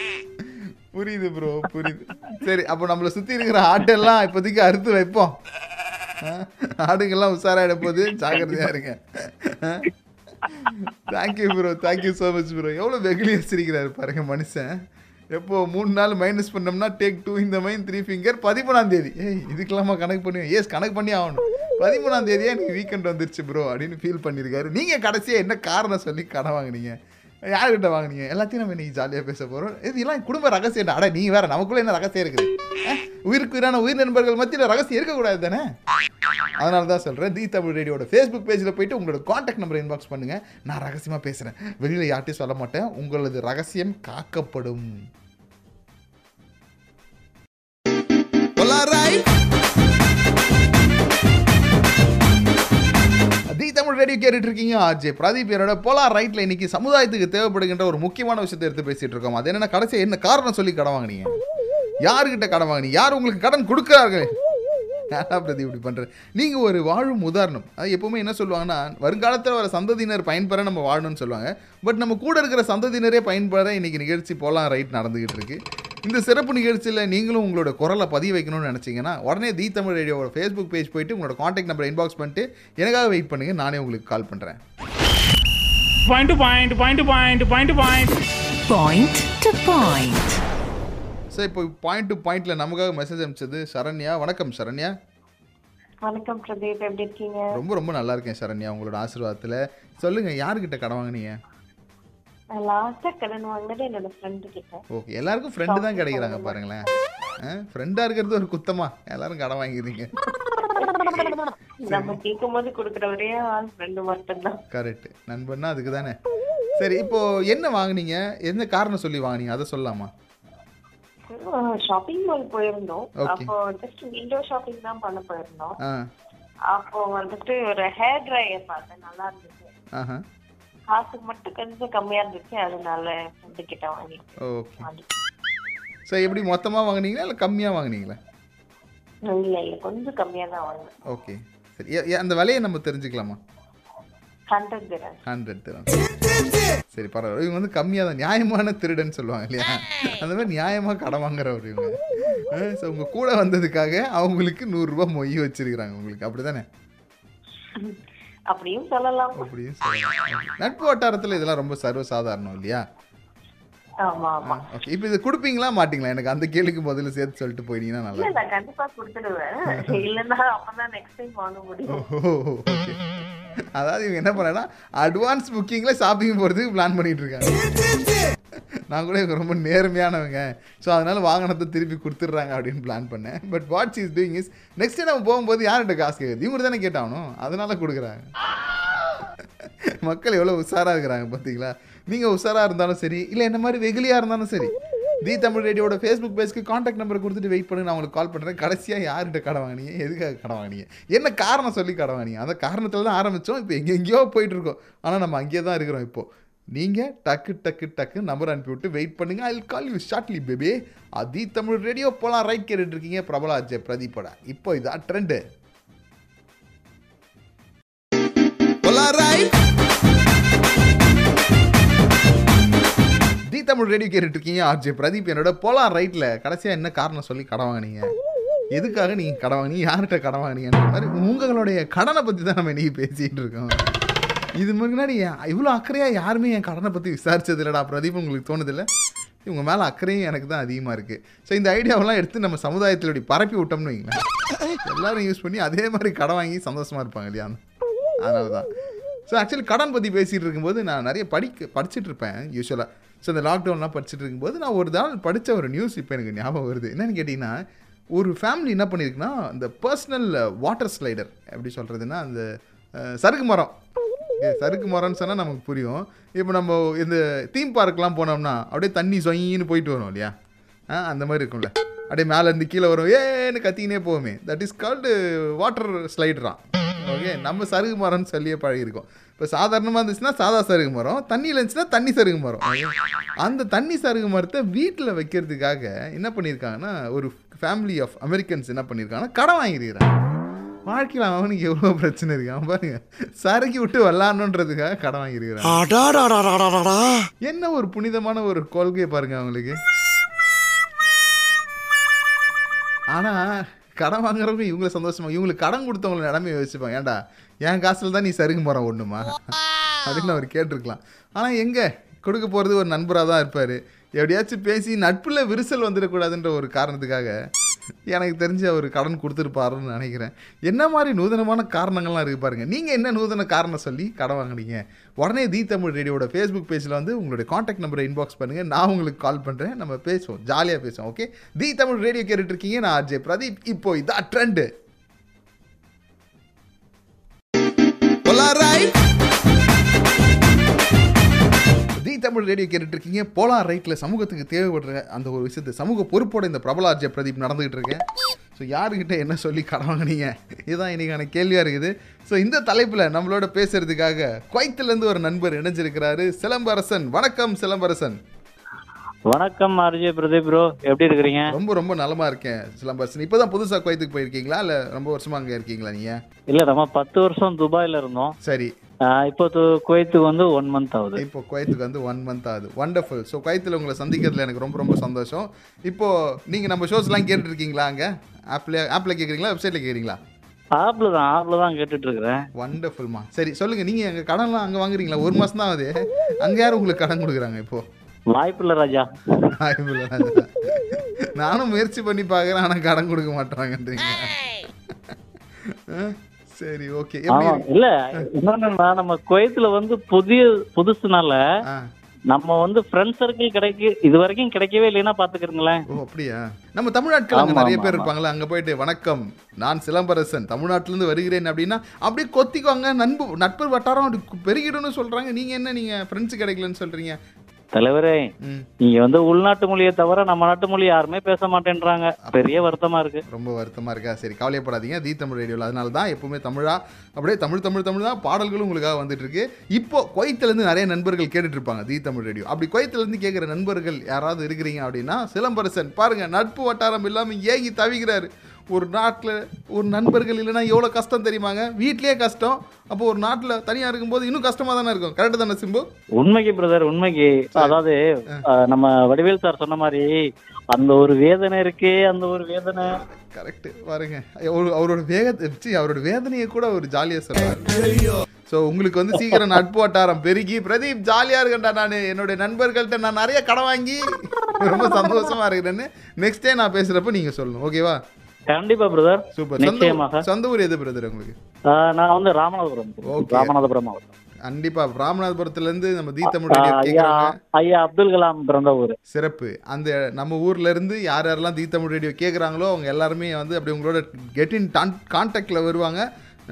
புரியுது ப்ரோ, புரியுது. சரி, அப்போ நம்மளை சுற்றி இருக்கிற ஆட்டெல்லாம் இப்போதைக்கு அறுத்து வைப்போம். ஆடுங்கெல்லாம் உஷாராயிட போது, ஜாக்கிரதையா இருங்க. Thank you bro, thank you so much bro. எவ்வளோ வெகுளி வச்சிருக்கிறாரு பாருங்க மனுஷன். எப்போ மூணு நாள் மைனஸ் பண்ணோம்னா டேக் டூ இந்த மைன் த்ரீ ஃபிங்கர். பதிமூணாம் தேதி ஏய் இதுக்கெல்லாமா கணக்கு பண்ணுவேன். ஏஸ் கணக்கு பண்ணி ஆகணும். பதிமூணாம் தேதியே எனக்கு வீக்கெண்ட் வந்துருச்சு ப்ரோ அப்படின்னு ஃபீல் பண்ணியிருக்காரு. நீங்கள் கடைசியாக என்ன காரணம் சொல்லி கடை வாங்கினீங்க, யார்கிட்ட வாங்கினீங்க? எல்லாத்தையும் நம்ம இன்னைக்கு ஜாலியாக பேச போகிறோம். இது எல்லாம் குடும்ப ரகசியம். அட நீ வேற, நமக்குள்ளே என்ன ரகசியம் இருக்குது? உயிருக்கு உயிரான உயிர் நண்பர்கள் மத்தியில் ரகசியம் இருக்கக்கூடாது தானே? அதனால தான் சொல்கிறேன், தி தமிழ் ரேடியோட ஃபேஸ்புக் பேஜில் போய்ட்டு உங்களோட காண்டாக்ட் நம்பரை இன்பாக்ஸ் பண்ணுங்கள். நான் ரகசியமாக பேசுகிறேன், வெளியில் யார்ட்டையும் சொல்ல மாட்டேன். உங்களது ரகசியம் காக்கப்படும். தி தமிழ் ரேடியோ கேட்டுட்டு இருக்கீங்க. ஆர்ஜே பிரதீப் என்னோட போலார் ரைட்டில் இன்னைக்கு சமுதாயத்துக்கு தேவைப்படுகின்ற ஒரு முக்கியமான விஷயத்தை எடுத்து பேசிட்டு இருக்கோம். அது என்னென்ன, கடைசி என்ன காரணம் சொல்லி கடன் வாங்கினீங்க, யாருக்கிட்ட கடன் வாங்கினீங்க, யார் உங்களுக்கு கடன் கொடுக்குறார்கள்? ஏன்னா பிரதீப் இப்படி பண்ணுற நீங்கள் ஒரு வாழும் உதாரணம். அது எப்பவுமே என்ன சொல்லுவாங்கன்னா, வருங்காலத்தில் வர சந்ததியினர் பயன்பெற நம்ம வாழணும்னு சொல்லுவாங்க. பட் நம்ம கூட இருக்கிற சந்ததியினரே பயன்பெற இன்னைக்கு நிகழ்ச்சி போலார் ரைட் நடந்துகிட்டு இருக்கு. இந்த சிறப்பு நிகழ்ச்சியில் நீங்களும் உங்களோட குரலை பதிவு வைக்கணும்னு நினச்சிங்கன்னா உடனே தி தமிழ் ரேடியோவோட ஃபேஸ்புக் பேஜ் போய்ட்டு உங்களோட காண்டாக்ட் நம்பரை இன்பாக்ஸ் பண்ணிட்டு எனக்காக வெயிட் பண்ணுங்கள். நானே உங்களுக்கு கால் பண்ணுறேன். சார் இப்போ பாயிண்ட் டு பாயிண்டில் நமக்காக மெசேஜ் அனுப்பிச்சது சரண்யா. வணக்கம் சரண்யா. வணக்கம் பிரதீப், எப்படி இருக்கீங்க? ரொம்ப ரொம்ப நல்லா இருக்கேன் சரண்யா, உங்களோட ஆசீர்வாதத்தில். சொல்லுங்கள், யாருக்கிட்ட கடன் வாங்கினீங்க? லாஸ்டா கடன் வாங்குனது என்னோட ஃப்ரெண்ட் கிட்ட. ஓகே, எல்லாருக்கும் ஃப்ரெண்ட் தான் கிடைக்குறாங்க பாருங்களே. ஃப்ரெண்டா இருக்கிறது ஒரு குத்தமா எல்லாரும் கடன் வாங்கிடுறீங்க. நம்ம கேக்கும்போது கொடுக்குற ஒரே ஆள் ஃப்ரெண்ட் மட்டும்தான். கரெக்ட், நண்பன்னா அதுக்கு தானே. சரி, இப்போ என்ன வாங்குனீங்க, என்ன காரணம் சொல்லி வாங்குனீங்க, அதை சொல்லலாமா? ஷாப்பிங் மால் போயிருந்தோம். அப்போ ஜஸ்ட் விண்டோ ஷாப்பிங் தான் பண்ண போயிருந்தோம். அப்போ வந்துட்டு ஒரு ஹேர் ட்ரையர் பார்த்தேன், நல்லா இருந்துச்சு. காசு மட்டும் கொஞ்சம் கம்மியா இருந்துச்சு, அதனால ஃப்ரெண்ட் கிட்ட வாங்கிட்டேன். ஓகே. சோ எப்படி மொத்தமா வாங்குனீங்களா இல்ல கம்மியா வாங்குனீங்களா? இல்ல இல்ல கொஞ்சம் கம்மியா தான் வாங்குனேன். ஓகே சரி, அந்த விலையை நம்ம தெரிஞ்சுக்கலாமா? நூறு திரன். நூறு திரன். சரி பரவாயில்ல, இவங்க வந்து கம்மியா தான், நியாயமான திருடன் சொல்லுவாங்க இல்லையா, அந்த மாதிரி நியாயமா கடன் வாங்குறவர் இவங்க. சோ உங்க கூட வந்ததுக்காக அவங்களுக்கு நூறு ரூபாய் மொய் வச்சிருக்காங்க உங்களுக்கு, அப்படிதானே? அப்படியும் சொல்லலாம். அப்படியும் சொல்லலாம். நட்பு வட்டாரத்துல இதெல்லாம் ரொம்ப சர்வ சாதாரணம் இல்லையா? ஆமா ஆமா. ஓகே, இப்போ இது கொடுப்பீங்களா மாட்டீங்களா? எனக்கு அந்த கேளுக்கு முதல்ல சேர்த்து சொல்லிட்டு போயிட்டீங்கன்னா நல்லா. இல்ல கண்டிப்பா கொடுத்துடுவேன், இல்லன்னா அப்பதான் நெக்ஸ்ட் டைம் வாங்க முடியும். ஓகே, அதாவது இவங்க என்ன பண்ணனா அட்வான்ஸ் புக்கிங்ல ஷாப்பிங் போறதுக்கு பிளான் பண்ணிட்டு இருக்காங்க. நான் கூட இவங்க ரொம்ப நேர்மையானவங்க, ஸோ அதனால வாங்கினத்தை திருப்பி கொடுத்துட்றாங்க அப்படின்னு பிளான் பண்ணேன். But what is doing is, next time நம்ம போகும்போது யார்கிட்ட காசு கேட்குது, இவங்க தானே கேட்டாகணும், அதனால கொடுக்குறாங்க. மக்கள் எவ்வளோ உஷாராக இருக்கிறாங்க பார்த்தீங்களா? நீங்கள் உஷாராக இருந்தாலும் சரி, இல்லை என்ன மாதிரி வெகுளியாக இருந்தாலும் சரி, தி தமிழ் ரேடியோட ஃபேஸ்புக் பேஜ்க்கு காண்டாக்ட் நம்பரை கொடுத்துட்டு வெயிட் பண்ணி நான் உங்களுக்கு கால் பண்ணுறேன். கடைசியாக யார்கிட்ட கடை வாங்கினீங்க, எதுக்காக கடை வாங்கினீங்க, என்ன காரணம் சொல்லி கடை வாங்கினீங்க, அந்த காரணத்தில் தான் ஆரம்பித்தோம். இப்போ எங்கே எங்கேயோ போயிட்டுருக்கோம், ஆனால் நம்ம அங்கேயே தான் இருக்கிறோம். இப்போது நீங்கள் டக்கு டக்கு டக்கு நம்பர் அனுப்பிவிட்டு வெயிட் பண்ணுங்கள். I will call you shortly baby. The Tamil radio போலாம் ரைட் கேட்டுட்டு இருக்கீங்க பிரபல அஜய் பிரதீப்போட. இப்போ இதான் ட்ரெண்டு. தி தமிழ் ரேடியோ கேட்டுட்டு இருக்கீங்க. அஜய் பிரதீப் என்னோட போலாம் ரைட்டில் கடைசியாக என்ன காரணம் சொல்லி கடன் வாங்கினீங்க, எதுக்காக நீங்கள் கடன் வாங்கினீங்க, யார்கிட்ட கடன் வாங்கினீங்கன்ற மாதிரி உங்களுடைய கடனை பற்றி தான் நம்ம இன்றைக்கி பேசிகிட்டு இருக்கோம். இது முன்னாடி இவ்வளோ அக்கறையாக யாருமே என் கடனை பற்றி விசாரிச்சது இல்லைடா பிரதீப், உங்களுக்கு தோணுதில்லை? இவங்க மேலே அக்கறையும் எனக்கு தான் அதிகமாக இருக்குது. ஸோ இந்த ஐடியாவெல்லாம் எடுத்து நம்ம சமுதாயத்தில் இப்படி பரப்பி விட்டோம்னு வைங்களேன், எல்லோரும் யூஸ் பண்ணி அதே மாதிரி கடன் வாங்கி சந்தோஷமாக இருப்பாங்க இல்லையா? அதனால தான். ஸோ ஆக்சுவலி கடன் பற்றி பேசிகிட்டு இருக்கும்போது நான் நிறைய படிக்க படிச்சுட்டு இருப்பேன் யூஸ்வலாக. ஸோ இந்த லாக்டவுன்லாம் படிச்சுட்டு இருக்கும்போது நான் ஒரு நாள் படித்த ஒரு நியூஸ் இப்போ எனக்கு ஞாபகம் வருது. என்னென்னு கேட்டிங்கன்னா, ஒரு ஃபேமிலி என்ன பண்ணியிருக்குன்னா, இந்த பர்சனல் வாட்டர் ஸ்லைடர், எப்படி சொல்கிறதுன்னா அந்த சறுக்கு மரம், சறுக்கு மரம்னு சொன்னால் நமக்கு புரியும். இப்போ நம்ம இந்த தீம் பார்க்கெலாம் போனோம்னா அப்படியே தண்ணி சொயின்னு போயிட்டு வரும் இல்லையா, அந்த மாதிரி இருக்கும்ல, அப்படியே மேலேருந்து கீழே வரும் ஏன்னு கத்தினே போகுமே, தட் இஸ் கால்டு வாட்டர் ஸ்லைடரான். ஓகே, நம்ம சறுக்கு மரம்னு சொல்லியே பழகிருக்கோம். இப்போ சாதாரணமாக இருந்துச்சுன்னா சாதா சருகு மரம், தண்ணியில் இருந்துச்சுன்னா தண்ணி சருகு மரம். அந்த தண்ணி சருகு மரத்தை வீட்டில் வைக்கிறதுக்காக என்ன பண்ணியிருக்காங்கன்னா, ஒரு ஃபேமிலி ஆஃப் அமெரிக்கன்ஸ் என்ன பண்ணியிருக்காங்கன்னா கடன் வாங்கியிருக்கிறாங்க. வாழ்க்கையில் அவனுக்கு எவ்வளோ பிரச்சனை இருக்கு, அவன் பாருங்க சறுக்கி விட்டு விளாடணுன்றதுக்காக கடன் வாங்கியிருக்கிறான். என்ன ஒரு புனிதமான ஒரு கொள்கையை பாருங்க அவங்களுக்கு. ஆனால் கடன் வாங்குறவங்க இவங்கள சந்தோஷமா, இவங்களுக்கு கடன் கொடுத்தவங்கள நிலமையை யோசிச்சுப்பாங்க, ஏன்டா என் காசில் தான் நீ சருகு மரம் ஒன்றுமா அப்படின்னு அவர் கேட்டிருக்கலாம். ஆனால் எங்கே கொடுக்க போகிறது ஒரு நண்பராக தான் இருப்பார். எப்படியாச்சும் பேசி நட்பில் விரிசல் வந்துடக்கூடாதுன்ற ஒரு காரணத்துக்காக எனக்கு தெரிஞ்சு அவர் கடன் கொடுத்துருப்பாருன்னு நினைக்கிறேன். என்ன மாதிரி நூதனமான காரணங்கள்லாம் இருக்குது பாருங்கள். நீங்கள் என்ன நூதன காரணம் சொல்லி கடன் வாங்கினீங்க? உடனே தி தமிழ் ரேடியோட ஃபேஸ்புக் பேஜில் வந்து உங்களுடைய காண்டாக்ட் நம்பரை இன்பாக்ஸ் பண்ணுங்கள், நான் உங்களுக்கு கால் பண்ணுறேன், நம்ம பேசுவோம், ஜாலியாக பேசுவோம். ஓகே, தி தமிழ் ரேடியோ கேட்டுட்ருக்கீங்க, நான் ஆர்ஜே பிரதீப். இப்போ இதான் ட்ரெண்டு. தி தமிழ் ரேடியோ கேட்டுட்டு இருக்கீங்க. போலார் ரைட்டில் சமூகத்துக்கு தேவைப்படுற அந்த ஒரு விஷயத்தை சமூக பொறுப்போடு இந்த பிரபல ஆர்ஜே பிரதீப் நடந்துகிட்டு இருக்கேன். ஸோ யாருக்கிட்ட என்ன சொல்லி கடன் வாங்கினீங்க, இதுதான் இன்றைக்கான கேள்வியாக இருக்குது. ஸோ இந்த தலைப்பில் நம்மளோட பேசுறதுக்காக குவைத்திலேருந்து ஒரு நண்பர் இணைஞ்சிருக்கிறாரு, சிலம்பரசன். வணக்கம் சிலம்பரசன். வணக்கம் ஆர்ஜே பிரதீப் ப்ரோ, எப்படி இருக்கிறீங்க? ரொம்ப ரொம்ப நலமா இருக்கேன் சிலம்பரசன். இப்போதான் புதுசாக குவைத்துக்கு போயிருக்கீங்களா, இல்லை ரொம்ப வருஷமா அங்கே இருக்கீங்களா நீங்கள்? இல்லை, நம்ம பத்து வருஷம் துபாயில் இருந்தோம். சரி, இப்போ குவைத்துக்கு வந்து ஒன் மந்த் ஆகுது. இப்போ குவைத்துக்கு வந்து ஒன் மந்த் ஆகுது. வண்டர்ஃபுல். ஸோ குவைத்தில் உங்களை சந்திக்கிறதுல எனக்கு ரொம்ப ரொம்ப சந்தோஷம். இப்போது நீங்கள் நம்ம ஷோஸ்லாம் கேட்டுட்டு இருக்கீங்களா அங்கே? ஆப்பில் ஆப்பில் கேட்குறீங்களா, வெப்சைட்டில் கேட்குறீங்களா? ஆப்பில் தான், ஆப்பில் தான் கேட்டுட்டு இருக்கிறேன். வண்டர்ஃபுல்மா. சரி சொல்லுங்கள், நீங்கள் எங்கள் கடன்லாம் அங்கே வாங்குறீங்களா? ஒரு மாதம் தான் ஆகுது, அங்கே யாரும் உங்களுக்கு கடன் கொடுக்குறாங்க இப்போது? வாய்ப்பில்லை ராஜா, வாய்ப்பில்லை ராஜா. நானும் முயற்சி பண்ணி பார்க்குறேன், ஆனால் கடன் கொடுக்க மாட்டாங்கன்றீங்க. சரி, ஓகே. இல்ல என்னன்னா, நம்ம குவைத்துல வந்து புதிய புதுசுனால நம்ம வந்து ஃப்ரெண்ட் சர்க்கிள் கிடைக்க இது வரைக்கும் கிடைக்கவே இல்லைன்னா பாத்துக்கிறீங்களேன். ஓ அப்படியா? நம்ம தமிழ்நாட்டில் நிறைய பேர் இருப்பாங்களா, அங்கே போயிட்டு வணக்கம் நான் சிலம்பரசன் தமிழ்நாட்டிலேருந்து வருகிறேன் அப்படின்னா அப்படியே கொத்திக்குவாங்க, நண்பு நட்பர் வட்டாரம் அப்படி பெருகிடும்னு சொல்றாங்க. நீங்க என்ன, நீங்க ஃப்ரெண்ட்ஸ் கிடைக்கலன்னு சொல்றீங்க? தலைவரே, நீங்க வந்து உள்நாட்டு மொழியை தவிர நம்ம நாட்டு மொழி யாருமே பேச மாட்டேன்றாங்க, பெரிய வருத்தமா இருக்கு, ரொம்ப வருத்தமா இருக்கா? சரி, கவலைப்படாதீங்க, தி தமிழ் ரேடியோவில் அதனால தான் எப்பவுமே தமிழா அப்படியே தமிழ் தமிழ் தமிழ் தான் பாடல்களும் உங்களுக்காக வந்துட்டு இருக்கு. இப்போ குவைத்துல இருந்து நிறைய நண்பர்கள் கேட்டுட்டு இருப்பாங்க தி தமிழ் ரேடியோ. அப்படி குவைத்துல இருந்து கேட்கிற நண்பர்கள் யாராவது இருக்கிறீங்க அப்படின்னா, சிலம்பரசன் பாருங்க நட்பு வட்டாரம் இல்லாம ஏங்கி தவிக்கிறாரு. ஒரு நாட்டில் ஒரு நண்பர்கள் இல்லைன்னா எவ்வளோ கஷ்டம் தெரியுமாங்க, வீட்லேயே கஷ்டம், அப்போ ஒரு நாட்டில் தனியாக இருக்கும்போது இன்னும் கஷ்டமாக தானே இருக்கும். கரெக்டு தானே சிம்பு? உண்மைக்கு பிரதர், உண்மைக்கு. அதாவது நம்ம வடிவேல் சார் சொன்ன மாதிரி அந்த ஒரு வேதனை இருக்கு, அந்த ஒரு வேதனை. கரெக்டு பாருங்க, அவரோட வேகத்தை வச்சு அவரோட வேதனையை கூட ஒரு ஜாலியாக சொல்றாரு. ஸோ உங்களுக்கு வந்து சீக்கிரம் நட்பு வட்டாரம் பெருகி பிரதீப் ஜாலியாக இருக்கேன்டா, நான் என்னுடைய நண்பர்கள்ட்ட நான் நிறைய கடன் வாங்கி ரொம்ப சந்தோஷமா இருக்கிறேன்னு நெக்ஸ்ட் டே நான் பேசுகிறப்ப நீங்கள் சொல்லணும், ஓகேவா? கண்டிப்பா பிரதர், நிச்சயமாக. சொந்த ஊர் எது பிரதர் உங்களுக்கு? நான் வந்து ராமநாதபுரம். ராமநாதபுரம் மாவட்டம். கண்டிப்பா ராமநாதபுரத்துல இருந்து நம்ம தி தமிழ் ரேடியோ கேக்குறாங்க. ஐயா அப்துல் கலாம் பிறந்த ஊர். சிறப்பு. அந்த நம்ம ஊர்ல இருந்து யார் யாரெல்லாம் தி தமிழ் ரேடியோ கேக்குறாங்களோ அவங்க எல்லாருமே வந்து அப்படி உங்களோட கெட் இன் கான்டாக்ட்ல வருவாங்க.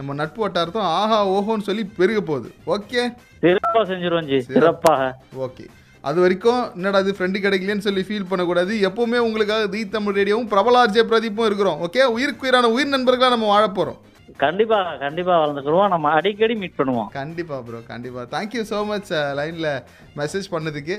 நம்ம நட்பு வட்டாரத்தும் ஆஹா ஓஹோன்னு சொல்லி பெருக போகுது. ஓகே, சிறப்பா செஞ்சிருவோம் ஜி, சிறப்பாக. ஓகே, அது வரைக்கும் என்னடா அது ஃப்ரெண்டு கிடைக்கலன்னு சொல்லி ஃபீல் பண்ணக்கூடாது. எப்போவுமே உங்களுக்காக தி தமிழ் ரேடியோவும் பிரபல ஆர்ஜே பிரதீப்பும் இருக்கிறோம். ஓகே, உயிருக்குயிரான உயிர் நண்பர்களாக நம்ம வாழ போகிறோம். கண்டிப்பாக கண்டிப்பாக வளர்ந்துக்கிறோம், நம்ம அடிக்கடி மீட் பண்ணுவோம். கண்டிப்பாக ப்ரோ, கண்டிப்பாக. தேங்க்யூ ஸோ மச் லைனில் மெசேஜ் பண்ணதுக்கு.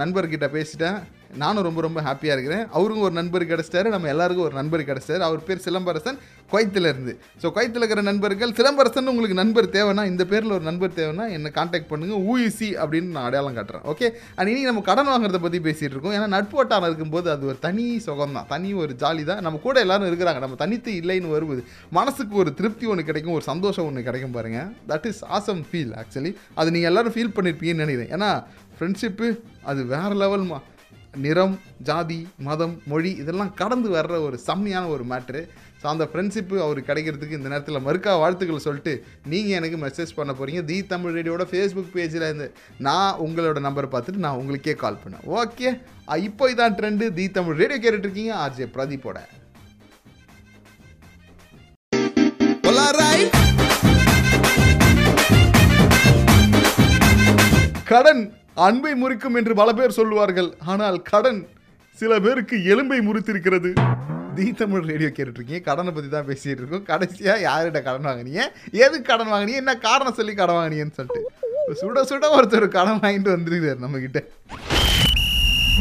நண்பர்கிட்ட பேசிட்டேன், நானும் ரொம்ப ரொம்ப ஹாப்பியாக இருக்கிறேன். அவருக்கும் ஒரு நண்பர் கிடச்சிட்டாரு, நம்ம எல்லாருக்கும் ஒரு நண்பர் கிடச்சிட்டாரு. அவர் பேர் சிலம்பரசன், குவைத்திலேருந்து. ஸோ குவைத்தில் இருக்கிற நண்பர்கள், சிலம்பரசன் உங்களுக்கு நண்பர் தேவைன்னா, இந்த பேரில் ஒரு நண்பர் தேவைன்னா என்னை காண்டாக்ட் பண்ணுங்கள். ஊஇசி அப்படின்னு நான் அடையாளம் காட்டுறேன். ஓகே, அண்ட் இனி நம்ம கடன் வாங்குறத பற்றி பேசிகிட்டு இருக்கோம். ஏன்னா நட்பு வட்டாரம் இருக்கும்போது அது ஒரு தனி சுகம் தான், தனி ஒரு ஜாலி தான். நம்ம கூட எல்லோரும் இருக்கிறாங்க, நம்ம தனித்து இல்லைன்னு வரும்போது மனசுக்கு ஒரு திருப்தி ஒன்று கிடைக்கும், ஒரு சந்தோஷம் ஒன்று கிடைக்கும் பாருங்கள். That is awesome feel actually. அது நீங்கள் எல்லோரும் ஃபீல் பண்ணியிருப்பீங்கன்னு நினைக்கிறேன். ஏன்னா ஃப்ரெண்ட்ஷிப்பு அது வேறு லெவல்மா. நிறம், ஜாதி, மதம், மொழி இதெல்லாம் கடந்து வர்ற ஒரு செம்மையான ஒரு மேட்ரு. ஸோ அந்த ஃப்ரெண்ட்ஷிப்பு அவர் கிடைக்கிறதுக்கு இந்த நேரத்தில் மறுக்கா வாழ்த்துக்களை சொல்லிட்டு நீங்கள் எனக்கு மெசேஜ் பண்ண போகிறீங்க தி தமிழ் ரேடியோட ஃபேஸ்புக் பேஜில் இருந்து. நான் உங்களோட நம்பரை பார்த்துட்டு நான் உங்களுக்கே கால் பண்ணேன். ஓகே, இப்போ இதான் ட்ரெண்டு. தி தமிழ் ரேடியோ கேட்டுட்ருக்கீங்க ஆர்ஜே பிரதீப்போட. கடன் அன்பை முறிக்கும் என்று பல பேர் சொல்லுவார்கள், ஆனால் கடன் சில பேருக்கு எலும்பை முறித்திருக்கிறது. தி தமிழ் ரேடியோ கேட்டுட்ருக்கீங்க, கடனை பற்றி தான் பேசிகிட்டு இருக்கோம். கடைசியாக யார்கிட்ட கடன் வாங்கினீங்க, எதுக்கு கடன் வாங்கினீங்க, என்ன காரணம் சொல்லி கடன் வாங்கினீங்கன்னு சொல்லிட்டு சுட சுட ஒருத்தர் கடன் வாங்கிட்டு வந்துருக்காரு நம்மகிட்ட.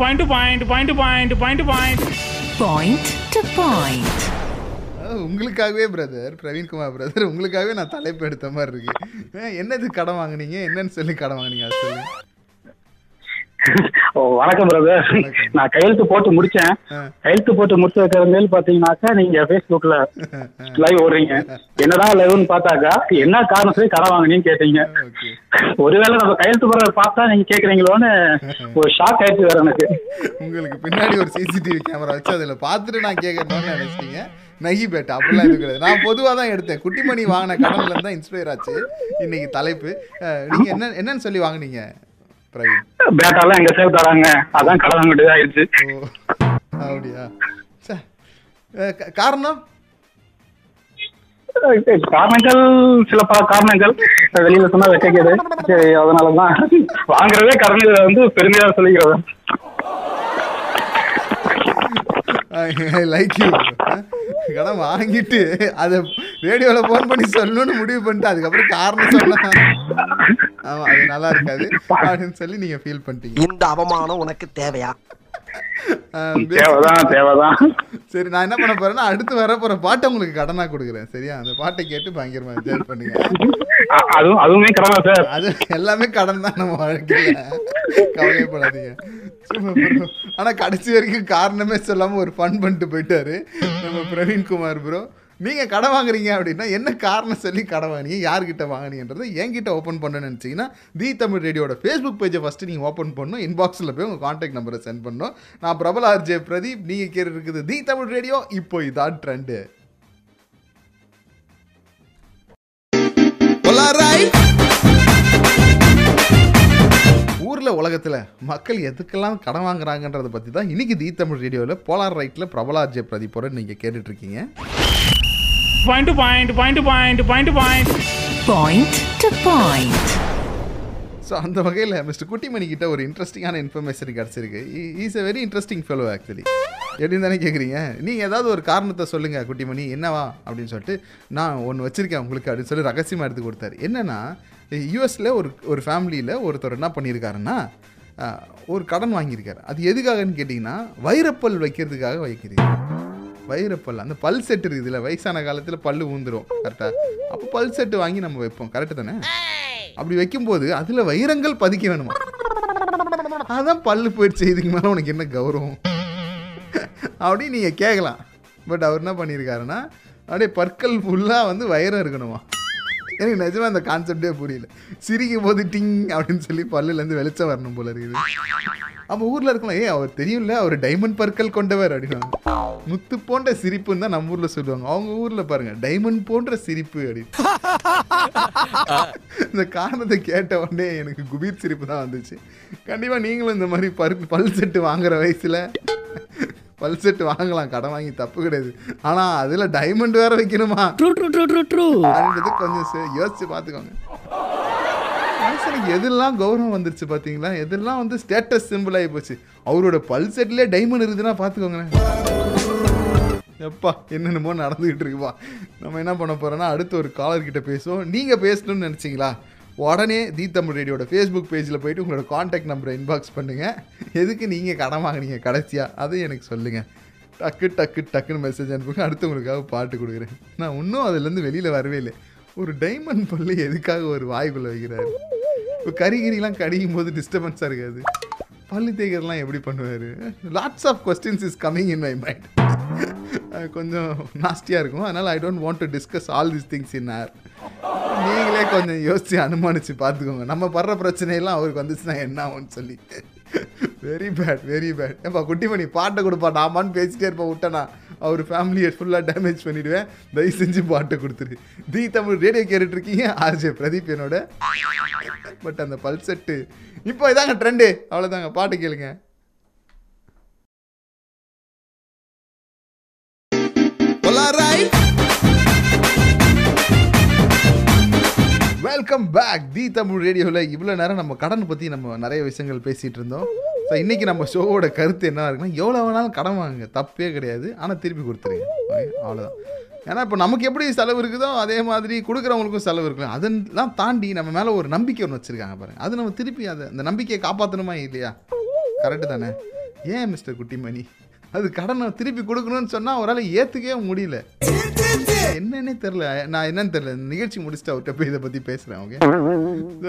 Point point point point point point point to point. உங்களுக்காகவே பிரதர், பிரவீன்குமார் பிரதர், உங்களுக்காகவே நான் தலைப்பு எடுத்த மாதிரி இருக்கு. என்னது கடன் வாங்கினீங்க, என்னன்னு சொல்லி கடன் வாங்கினீங்க? வணக்கம் பிரதர். நான் கையெழுத்து போட்டு முடிச்சேன். கையெழுத்து போட்டு முடிச்சு வைக்கிறதுல பாத்தீங்கன்னாக்கா நீங்க பேஸ்புக்ல லைவ் ஓடுறீங்க. என்னதான் லைவ்னு பார்த்தாக்கா என்ன காரணத்துல கடை வாங்கினீங்கன்னு கேட்டீங்க. ஒருவேளை நம்ம கையெழுத்து போற பார்த்தா நீங்க கேக்குறீங்களோன்னு ஒரு ஷாக் ஆயிடுச்சு வேற எனக்கு. உங்களுக்கு பின்னாடி ஒரு சிசிடிவி கேமரா வச்சு அதுல பாத்துட்டு நான் கேட்கணும்னு நினைச்சிட்டீங்க. நகி பேட்டா அப்படிலாம் எதுவும் கிடையாது. நான் பொதுவாக தான் எடுத்தேன். குட்டிமணி வாங்கின கடன்ல இருந்து தான் இன்ஸ்பயர் ஆச்சு இன்னைக்கு தலைப்பு. நீங்க என்ன என்னன்னு சொல்லி வாங்கினீங்க? பேட்டாலாம் எங்க சேவ் தராங்க, அதான் கடன் வாங்கிட்டு ஆயிடுச்சு. அப்படியா? காரணம் காரணங்கள் சில பல காரணங்கள் வெளியில சொன்னா வைக்கிறது. சரி, அதனாலதான் வாங்குறதே கடன் வந்து பெருமையா சொல்லிக்கிறத. Like you. கடன் வாங்கிட்டு அதை ரேடியோவில் ஃபோன் பண்ணி சொல்லணும்னு முடிவு பண்ணிட்டு அதுக்கப்புறம் காரணம் சொன்னா ஆமாம் அது நல்லா இருக்காது அப்படின்னு சொல்லி நீங்கள் ஃபீல் பண்ணிட்டீங்க. இந்த அவமானம் உனக்கு தேவையா? தேவைதான் தேவைதான். சரி, நான் என்ன பண்ண போறேன்னா அடுத்து வர போற பாட்டை உங்களுக்கு கடனா கொடுக்குறேன். சரியா? அந்த பாட்டை கேட்டு பயங்கரமா என்ஜாய் பண்ணுங்க. அதுவும் அதுவுமே கடனா சார். அது எல்லாமே கடன் தான் நம்ம வாழ்க்கையில, கவலைப்படாதீங்க. ஆனா கடைசி வரைக்கும் காரணமே சொல்லாம ஒரு ஃபன் பண்ணிட்டு போயிட்டாரு நம்ம பிரவீன் குமார் ப்ரோ. நீங்க கடை வாங்குறீங்க அப்படின்னா என்ன காரணம் சொல்லி கடை வாங்கினீங்க, யார்கிட்ட வாங்கினீங்கன்றதை என்கிட்ட ஓப்பன் பண்ணணும்னு நினச்சிங்கன்னா தி தமிழ் ரேடியோட ஃபேஸ்புக் பேஜை ஃபஸ்ட்டு நீங்கள் ஓப்பன் பண்ணணும். இன்பாக்ஸில் போய் உங்கள் காண்டாக்ட் நம்பரை சென்ட் பண்ணணும். நான் பிரபல ஆர்ஜே பிரதீப், நீங்கள் கேட்டு இருக்குது தி தமிழ் ரேடியோ. இப்போ இதான் ட்ரெண்டு. ஊரில் உலகத்தில் மக்கள் எதுக்கெல்லாம் கடன் வாங்குறாங்கன்றதை பற்றி தான் இன்றைக்கி தி தமிழ் ரேடியோவில் போலார் ரைட்டில் பிரபல ஆர்ஜே பிரதீப்போட நீங்கள் கேட்டுட்ருக்கீங்க. Point to point point to point point to point point to point. So அந்த வகையில் மிஸ்டர் குட்டிமணி கிட்ட ஒரு இன்ட்ரெஸ்டிங்கான இன்ஃபர்மேஷன் கிடச்சிருக்கு. Is a very interesting fellow actually. எப்படின்னு தானே கேட்குறீங்க. நீங்கள் ஏதாவது ஒரு காரணத்தை சொல்லுங்கள் குட்டிமணி, என்னவா அப்படின்னு சொல்லிட்டு நான் ஒன்று வச்சுருக்கேன் உங்களுக்கு அப்படின்னு சொல்லி ரகசியமாக எடுத்து கொடுத்தாரு. என்னென்னா, யூஎஸில் ஒரு ஒரு ஃபேமிலியில் ஒருத்தர் என்ன பண்ணியிருக்காருன்னா ஒரு கடன் வாங்கியிருக்காரு. அது எதுக்காகன்னு கேட்டிங்கன்னா வைரப்பல் வைக்கிறதுக்காக வைக்கிறீங்க. வைரப்பல், அந்த பல் செட்டு இருக்குது இல்லை, வயசான காலத்தில் பல் ஊந்துடும் கரெக்டாக. அப்போ பல் செட்டு வாங்கி நம்ம வைப்போம், கரெக்டு தானே? அப்படி வைக்கும்போது அதில் வைரங்கள் பதிக்க வேணுமா, அதான் பல் போயிடுச்சு, இதுக்கு மேலே உனக்கு என்ன கௌரவம் அப்படின்னு நீங்கள் கேட்கலாம். பட் அவர் என்ன பண்ணியிருக்காருன்னா அப்படியே பற்கள் ஃபுல்லாக வந்து வைரம் இருக்கணுமா. எனக்கு நிஜமாக அந்த கான்செப்டே புரியல. சிரிக்கும் போது டிங் அப்படின்னு சொல்லி பல்லுலேருந்து வெளிச்சம் வரணும் போல இருக்குது. அப்போ ஊரில் இருக்கலாம், ஏ அவர் தெரியும்ல அவர் டைமண்ட் பற்கள் கொண்டவர் அப்படின்னா, முத்து போன்ற சிரிப்புன்னு தான் நம்ம ஊரில் சொல்லுவாங்க. அவங்க ஊரில் பாருங்கள் டைமண்ட் போன்ற சிரிப்பு அப்படின்னு. இந்த காரணத்தை கேட்ட உடனே எனக்கு குபீர் சிரிப்பு தான் வந்துச்சு. கண்டிப்பாக நீங்களும் இந்த மாதிரி பருப்பு பல் செட்டு வாங்குகிற வயசில் பல் செட்டு வாங்கலாம், கடன் வாங்கி தப்பு கிடையாது. ஆனால் அதில் டைமண்ட் வேற வைக்கணுமா அப்படின்றது கொஞ்சம் யோசிச்சு பார்த்துக்கோங்க. மனுஷனுக்கு எதெல்லாம் கௌரவம் வந்துருச்சு பார்த்தீங்களா, எதெல்லாம் வந்து ஸ்டேட்டஸ் சிம்பிள் ஆகி போச்சு. அவரோட பல் செட்லேயே டைமண்ட் இருக்குதுன்னா பார்த்துக்கோங்களேன். எப்பா என்னென்னமோ நடந்துக்கிட்டு இருக்குப்பா. நம்ம என்ன பண்ண போகிறோன்னா அடுத்து ஒரு காலர்கிட்ட பேசுவோம். நீங்கள் பேசணும்னு நினச்சிங்களா உடனே தி தமிழ் ரேடியோட ஃபேஸ்புக் பேஜில் போய்ட்டு உங்களோட காண்டாக்ட் நம்பரை இன்பாக்ஸ் பண்ணுங்கள். எதுக்கு நீங்கள் கடன் வாங்கினீங்க கடைசியாக அது எனக்கு சொல்லுங்கள். டக்கு டக்கு டக்குன்னு மெசேஜ் அனுப்புங்க. அடுத்து உங்களுக்காக பாட்டு கொடுக்குறேன். நான் இன்னும் அதுலேருந்து வெளியில் வரவே இல்லை. ஒரு டைமண்ட் பல்லு எதுக்காக ஒரு வாய்க்குள்ளே வைக்கிறாரு? இப்போ கறிகிரிலாம் கடிக்கும் போது டிஸ்டர்பன்ஸாக இருக்காது, பள்ளி தேய்க்கிறதுலாம் எப்படி பண்ணுவார்? Lots of questions is coming in my mind. கொஞ்சம் நாஸ்டியாக இருக்கும். அதனால் I don't want to discuss all this things in air. நீங்களே கொஞ்சம் யோசித்து அனுமானித்து பார்த்துக்கோங்க. நம்ம படுற பிரச்சனையெல்லாம் அவருக்கு வந்துச்சுன்னா என்ன ஆகும்னு சொல்லி. Very bad very bad. ஏப்பா குட்டிமணி பாட்டை கொடுப்பா, நாமான்னு பேசிட்டே இருப்பா விட்டேனா அவர் ஃபேமிலியை ஃபுல்லாக டேமேஜ் பண்ணிவிடுவேன். தயவு செஞ்சு பாட்டை கொடுத்துரு. தி தமிழ் ரேடியோ கேட்டுட்டு இருக்கீங்க, ஆர்ஜே பிரதீப் என்னோட. பட் அந்த பல்செட்டு இப்போ இதாங்க ட்ரெண்டு. அவ்வளோதாங்க, பாட்டு கேளுங்க. வெல்கம் பேக் தி தமிழ் ரேடியோவில். இவ்வளோ நேரம் நம்ம கடனை பற்றி நம்ம நிறைய விஷயங்கள் பேசிகிட்டு இருந்தோம். ஸோ இன்றைக்கி நம்ம ஷோவோட கருத்து என்ன இருக்குன்னா, எவ்வளோ வேணாலும் கடன் வாங்குங்க, தப்பே கிடையாது, ஆனால் திருப்பி கொடுத்துருங்க, அவ்வளோதான். ஏன்னா இப்போ நமக்கு எப்படி செலவு இருக்குதோ அதே மாதிரி கொடுக்குறவங்களுக்கும் செலவு இருக்கலாம். அதெல்லாம் தாண்டி நம்ம மேலே ஒரு நம்பிக்கை ஒன்று வச்சுருக்காங்க பாருங்கள், அது நம்ம திருப்பி அதை அந்த நம்பிக்கையை காப்பாற்றணுமா இல்லையா? கரெக்டு தானே? ஏன் மிஸ்டர் குட்டிமணி அது கடனை திருப்பி கொடுக்கணும்னு சொன்னால் அவரால் ஏற்றுக்கவே முடியல. என்னன்னே தெரியல, நான் என்னன்னு தெரியல. நிகழ்ச்சி முடிச்சுட்டு அவர்கிட்ட போய் இதை பற்றி பேசுகிறேன். ஓகே,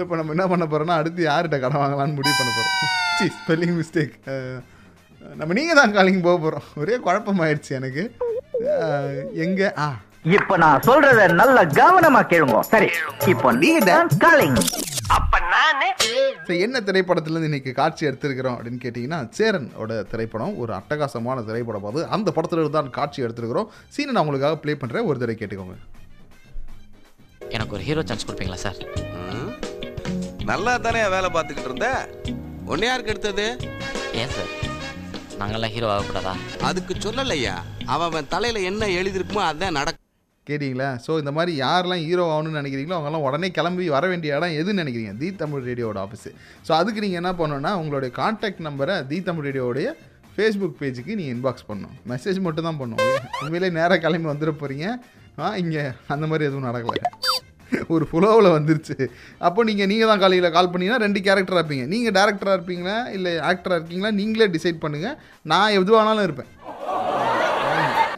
இப்போ நம்ம என்ன பண்ண போகிறோம்னா, அடுத்து யார்கிட்ட கடன் வாங்கலான்னு முடிவு பண்ண போகிறோம். See spelling mistake. நம்ம நீங்கள் தான் காலிங் போக போகிறோம். ஒரே குழப்பமாயிடுச்சு எனக்கு. எங்கே ஆ இப்போ நான் சொல்கிறத நல்லா கவனமாக கேளுங்க. சரி, இப்போ நீங்கள் தான் காலிங். அப்போ நான் என்ன திரைப்படத்துலேருந்து இன்றைக்கி காட்சி எடுத்திருக்கிறோம் அப்படின்னு கேட்டிங்கன்னா, சேரனோட திரைப்படம், ஒரு அட்டகாசமான திரைப்படம். அது அந்த படத்துலேருந்து தான் காட்சி எடுத்துருக்கிறோம். சீனை நான் உங்களுக்காக ப்ளே பண்ணுறேன், ஒரு தடவை கேட்டுக்கோங்க. எனக்கு ஒரு ஹீரோ சான்ஸ் கொடுப்பீங்களா சார்? நல்லா தானே வேலை பார்த்துக்கிட்டு இருந்தேன், ஒன்னே யாருக்கு எடுத்தது? ஏன் சார் நாங்கள்லாம் ஹீரோ ஆகக்கூடாதா? அதுக்கு சொல்லலையா, அவன் தலையில் என்ன எழுதிருக்குமோ அதுதான் நடக்கும். கேட்டிங்களா? ஸோ இந்த மாதிரி யாரெல்லாம் ஹீரோ ஆகணும்னு நினைக்கிறீங்களோ அவங்கெல்லாம் உடனே கிளம்பி வர வேண்டிய இடம் எதுன்னு நினைக்கிறீங்க? தி தமிழ் ரேடியோட ஆஃபீஸு. ஸோ அதுக்கு நீங்கள் என்ன பண்ணணும்னா, உங்களுடைய காண்டாக்ட் நம்பரை தி தமிழ் ரேடியோடைய ஃபேஸ்புக் பேஜுக்கு நீங்கள் இன்பாக்ஸ் பண்ணணும். மெசேஜ் மட்டும் தான் பண்ணுவோம். உண்மையிலே நேராக கிளம்பி வந்துட போகிறீங்க. ஆ, இங்கே அந்த மாதிரி எதுவும் நடக்கலை, ஒரு ஃப்ளோவில் வந்துருச்சு. அப்போ நீங்கள் நீங்கள் தான் காலையில் கால் பண்ணிங்கன்னா ரெண்டு கேரக்டராக இருப்பீங்க. நீங்கள் டேரக்டராக இருப்பீங்களா இல்லை ஆக்டராக இருக்கீங்களா நீங்களே டிசைட் பண்ணுங்கள். நான் எதுவானாலும் இருப்பேன்.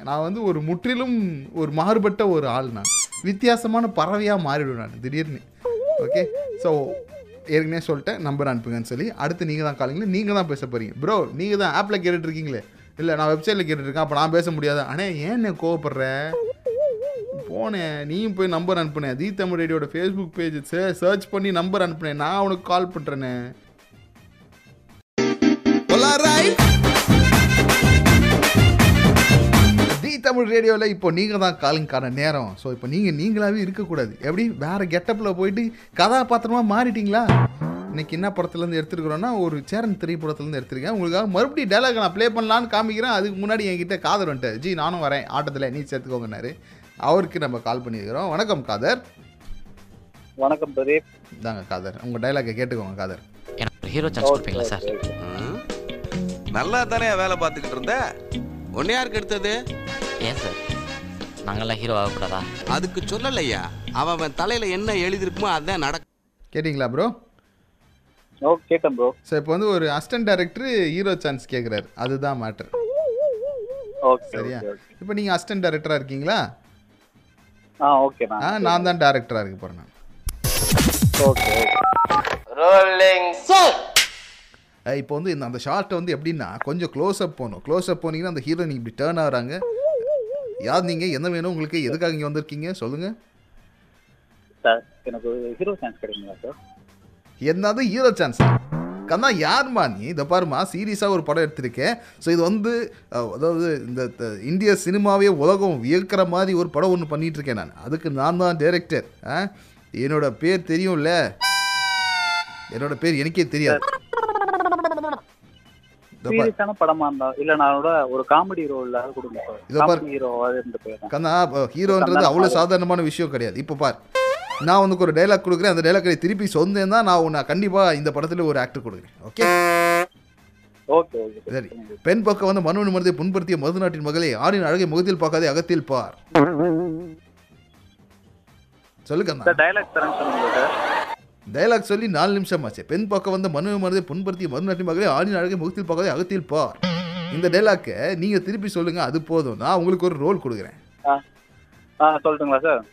நான் வந்து ஒரு முற்றிலும் ஒரு மாறுபட்ட ஒரு ஆள். நான் வித்தியாசமான பறவையாக மாறிவிடுவேன் நான் திடீர்னு. ஓகே, ஸோ ஏற்கனவே சொல்லிட்டேன், நம்பர் அனுப்புங்கன்னு சொல்லி. அடுத்து நீங்கள் தான் காலிங்களே, நீங்கள் தான் பேச போகிறீங்க. ப்ரோ, நீங்கள் தான் ஆப்பில் கேட்டுட்ருக்கீங்களே, இல்லை நான் வெப்சைட்டில் கேட்டுட்ருக்கேன், அப்போ நான் பேச முடியாது. ஆனால் ஏன்னு கோவப்படுற, போனேன் நீயும் போய் நம்பர் அனுப்புனேன், தி தமிழ் ரேடியோட ஃபேஸ்புக் பேஜ் சர்ச் பண்ணி நம்பர் அனுப்புனேன், நான் உனக்கு கால் பண்ணுறேன்னு. தமிழ் ரேடியோவில் இப்போ நீங்கள் தான் காலிங்கான நேரம். ஸோ இப்போ நீங்கள் நீங்களாகவே இருக்கக்கூடாது. எப்படி வேறு கெட்டப்பில் போயிட்டு கதாபாத்திரமாக மாறிட்டீங்களா? இன்றைக்கி என்ன படத்துலேருந்து எடுத்துருக்குறோன்னா, ஒரு சேரன் திரைப்படத்துலேருந்து எடுத்துருக்கேன். உங்களுக்காக மறுபடியும் டைலாக் நான் ப்ளே பண்ணலான்னு காமிக்கிறேன். அதுக்கு முன்னாடி என்கிட்ட காதர் வந்துட்டார். ஜி நானும் வரேன் ஆட்டத்தில், நீ சேர்த்துக்கோங்கன்னாரு. அவருக்கு நம்ம கால் பண்ணியிருக்கிறோம். வணக்கம் காதர். வணக்கம் பிரதீப். தாங்க காதர், உங்கள் டைலாக்கை கேட்டுக்கோங்க. காதர், எனக்கு ஹீரோ சான்ஸ் கொடுப்பீங்களா சார்? நல்லா தானே வேலை பார்த்துக்கிட்டு இருந்தேன், ஒன்னே யாருக்கு எடுத்தது? ஏன் சார் நாங்கள்லாம் ஹீரோ ஆகக்கூடாதா? அதுக்கு சொல்லலையா, அவன் தலையில் என்ன எழுதிருக்குமோ அதுதான் நடக்கும். கேட்டிங்களா ப்ரோ? ஓ, கேட்டேன் ப்ரோ. சார் இப்போ வந்து ஒரு அசிஸ்டன்ட் டைரக்டர் ஹீரோ சான்ஸ் கேட்குறாரு, அதுதான் மேட்டர். ஓகே, சரியா? இப்போ நீங்கள் அசிஸ்டன்ட் டைரக்டராக இருக்கீங்களா? Ah, okay. ஆ, நான் தான் டைரக்டராக இருக்க போகிறேன் நான். Okay, rolling sir. இப்போ வந்து இந்த அந்த ஷார்ட்டை வந்து எப்படின்னா, கொஞ்சம் க்ளோஸ் அப் போகணும். க்ளோஸ் அப் போனீங்கன்னா அந்த ஹீரோயின் இப்படி டேர்ன் ஆகிறாங்க. யார் நீங்கள், என்ன வேணும் உங்களுக்கு, எதுக்காக இங்கே வந்திருக்கீங்க சொல்லுங்கள். சார் எனக்கு ஹீரோ சான்ஸ் கிடைக்குங்களா சார்? என்னது ஹீரோ சான்ஸா? கண்ணா யாருமா நீ? இதை பாருமா, சீரியஸாக ஒரு படம் எடுத்திருக்கேன். ஸோ இது வந்து அதாவது இந்த இந்திய சினிமாவே உலகம் வியக்கிற மாதிரி ஒரு படம் ஒன்று பண்ணிகிட்ருக்கேன் நான். அதுக்கு நான் தான் டைரக்டர். ஆ, என்னோடய பேர் தெரியும்ல, என்னோடய பேர் எனக்கே தெரியாது. ஹீரோன்றது அவ்வளவு சாதாரணமான விஷயம் கிடையாது. இப்ப பார், நான் உனக்கு ஒரு டயலாக் கொடுக்குறேன், அந்த டயலாக் திருப்பி சொன்னேன்னா நான் உன்னை கண்டிப்பா இந்த படத்துல ஒரு ஆக்டர் கொடுக்குறேன். ஓகே சரி. பெண் பக்கம் வந்து மனுவின் மனதை புண்படுத்திய மருதுநாட்டின் மகளே, ஆணின் அழகை முகத்தில் பார்க்காதே அகத்தில் பார். சொல்லுங்க. டயலாக் சொல்லி நாலு நிமிஷம் ஆச்சு. பெண் பக்கம் வந்து மனுவை மனதை புண்படுத்திய மருநாட்டி மகளே, ஆணின் அழகை முகத்தில் பார்க்காதே அகத்தில் பார். இந்த டயலாக்கை நீங்கள் திருப்பி சொல்லுங்கள், அது போதும். நான் உங்களுக்கு ஒரு ரோல் கொடுக்குறேன். சொல்லட்டுங்களா சார்?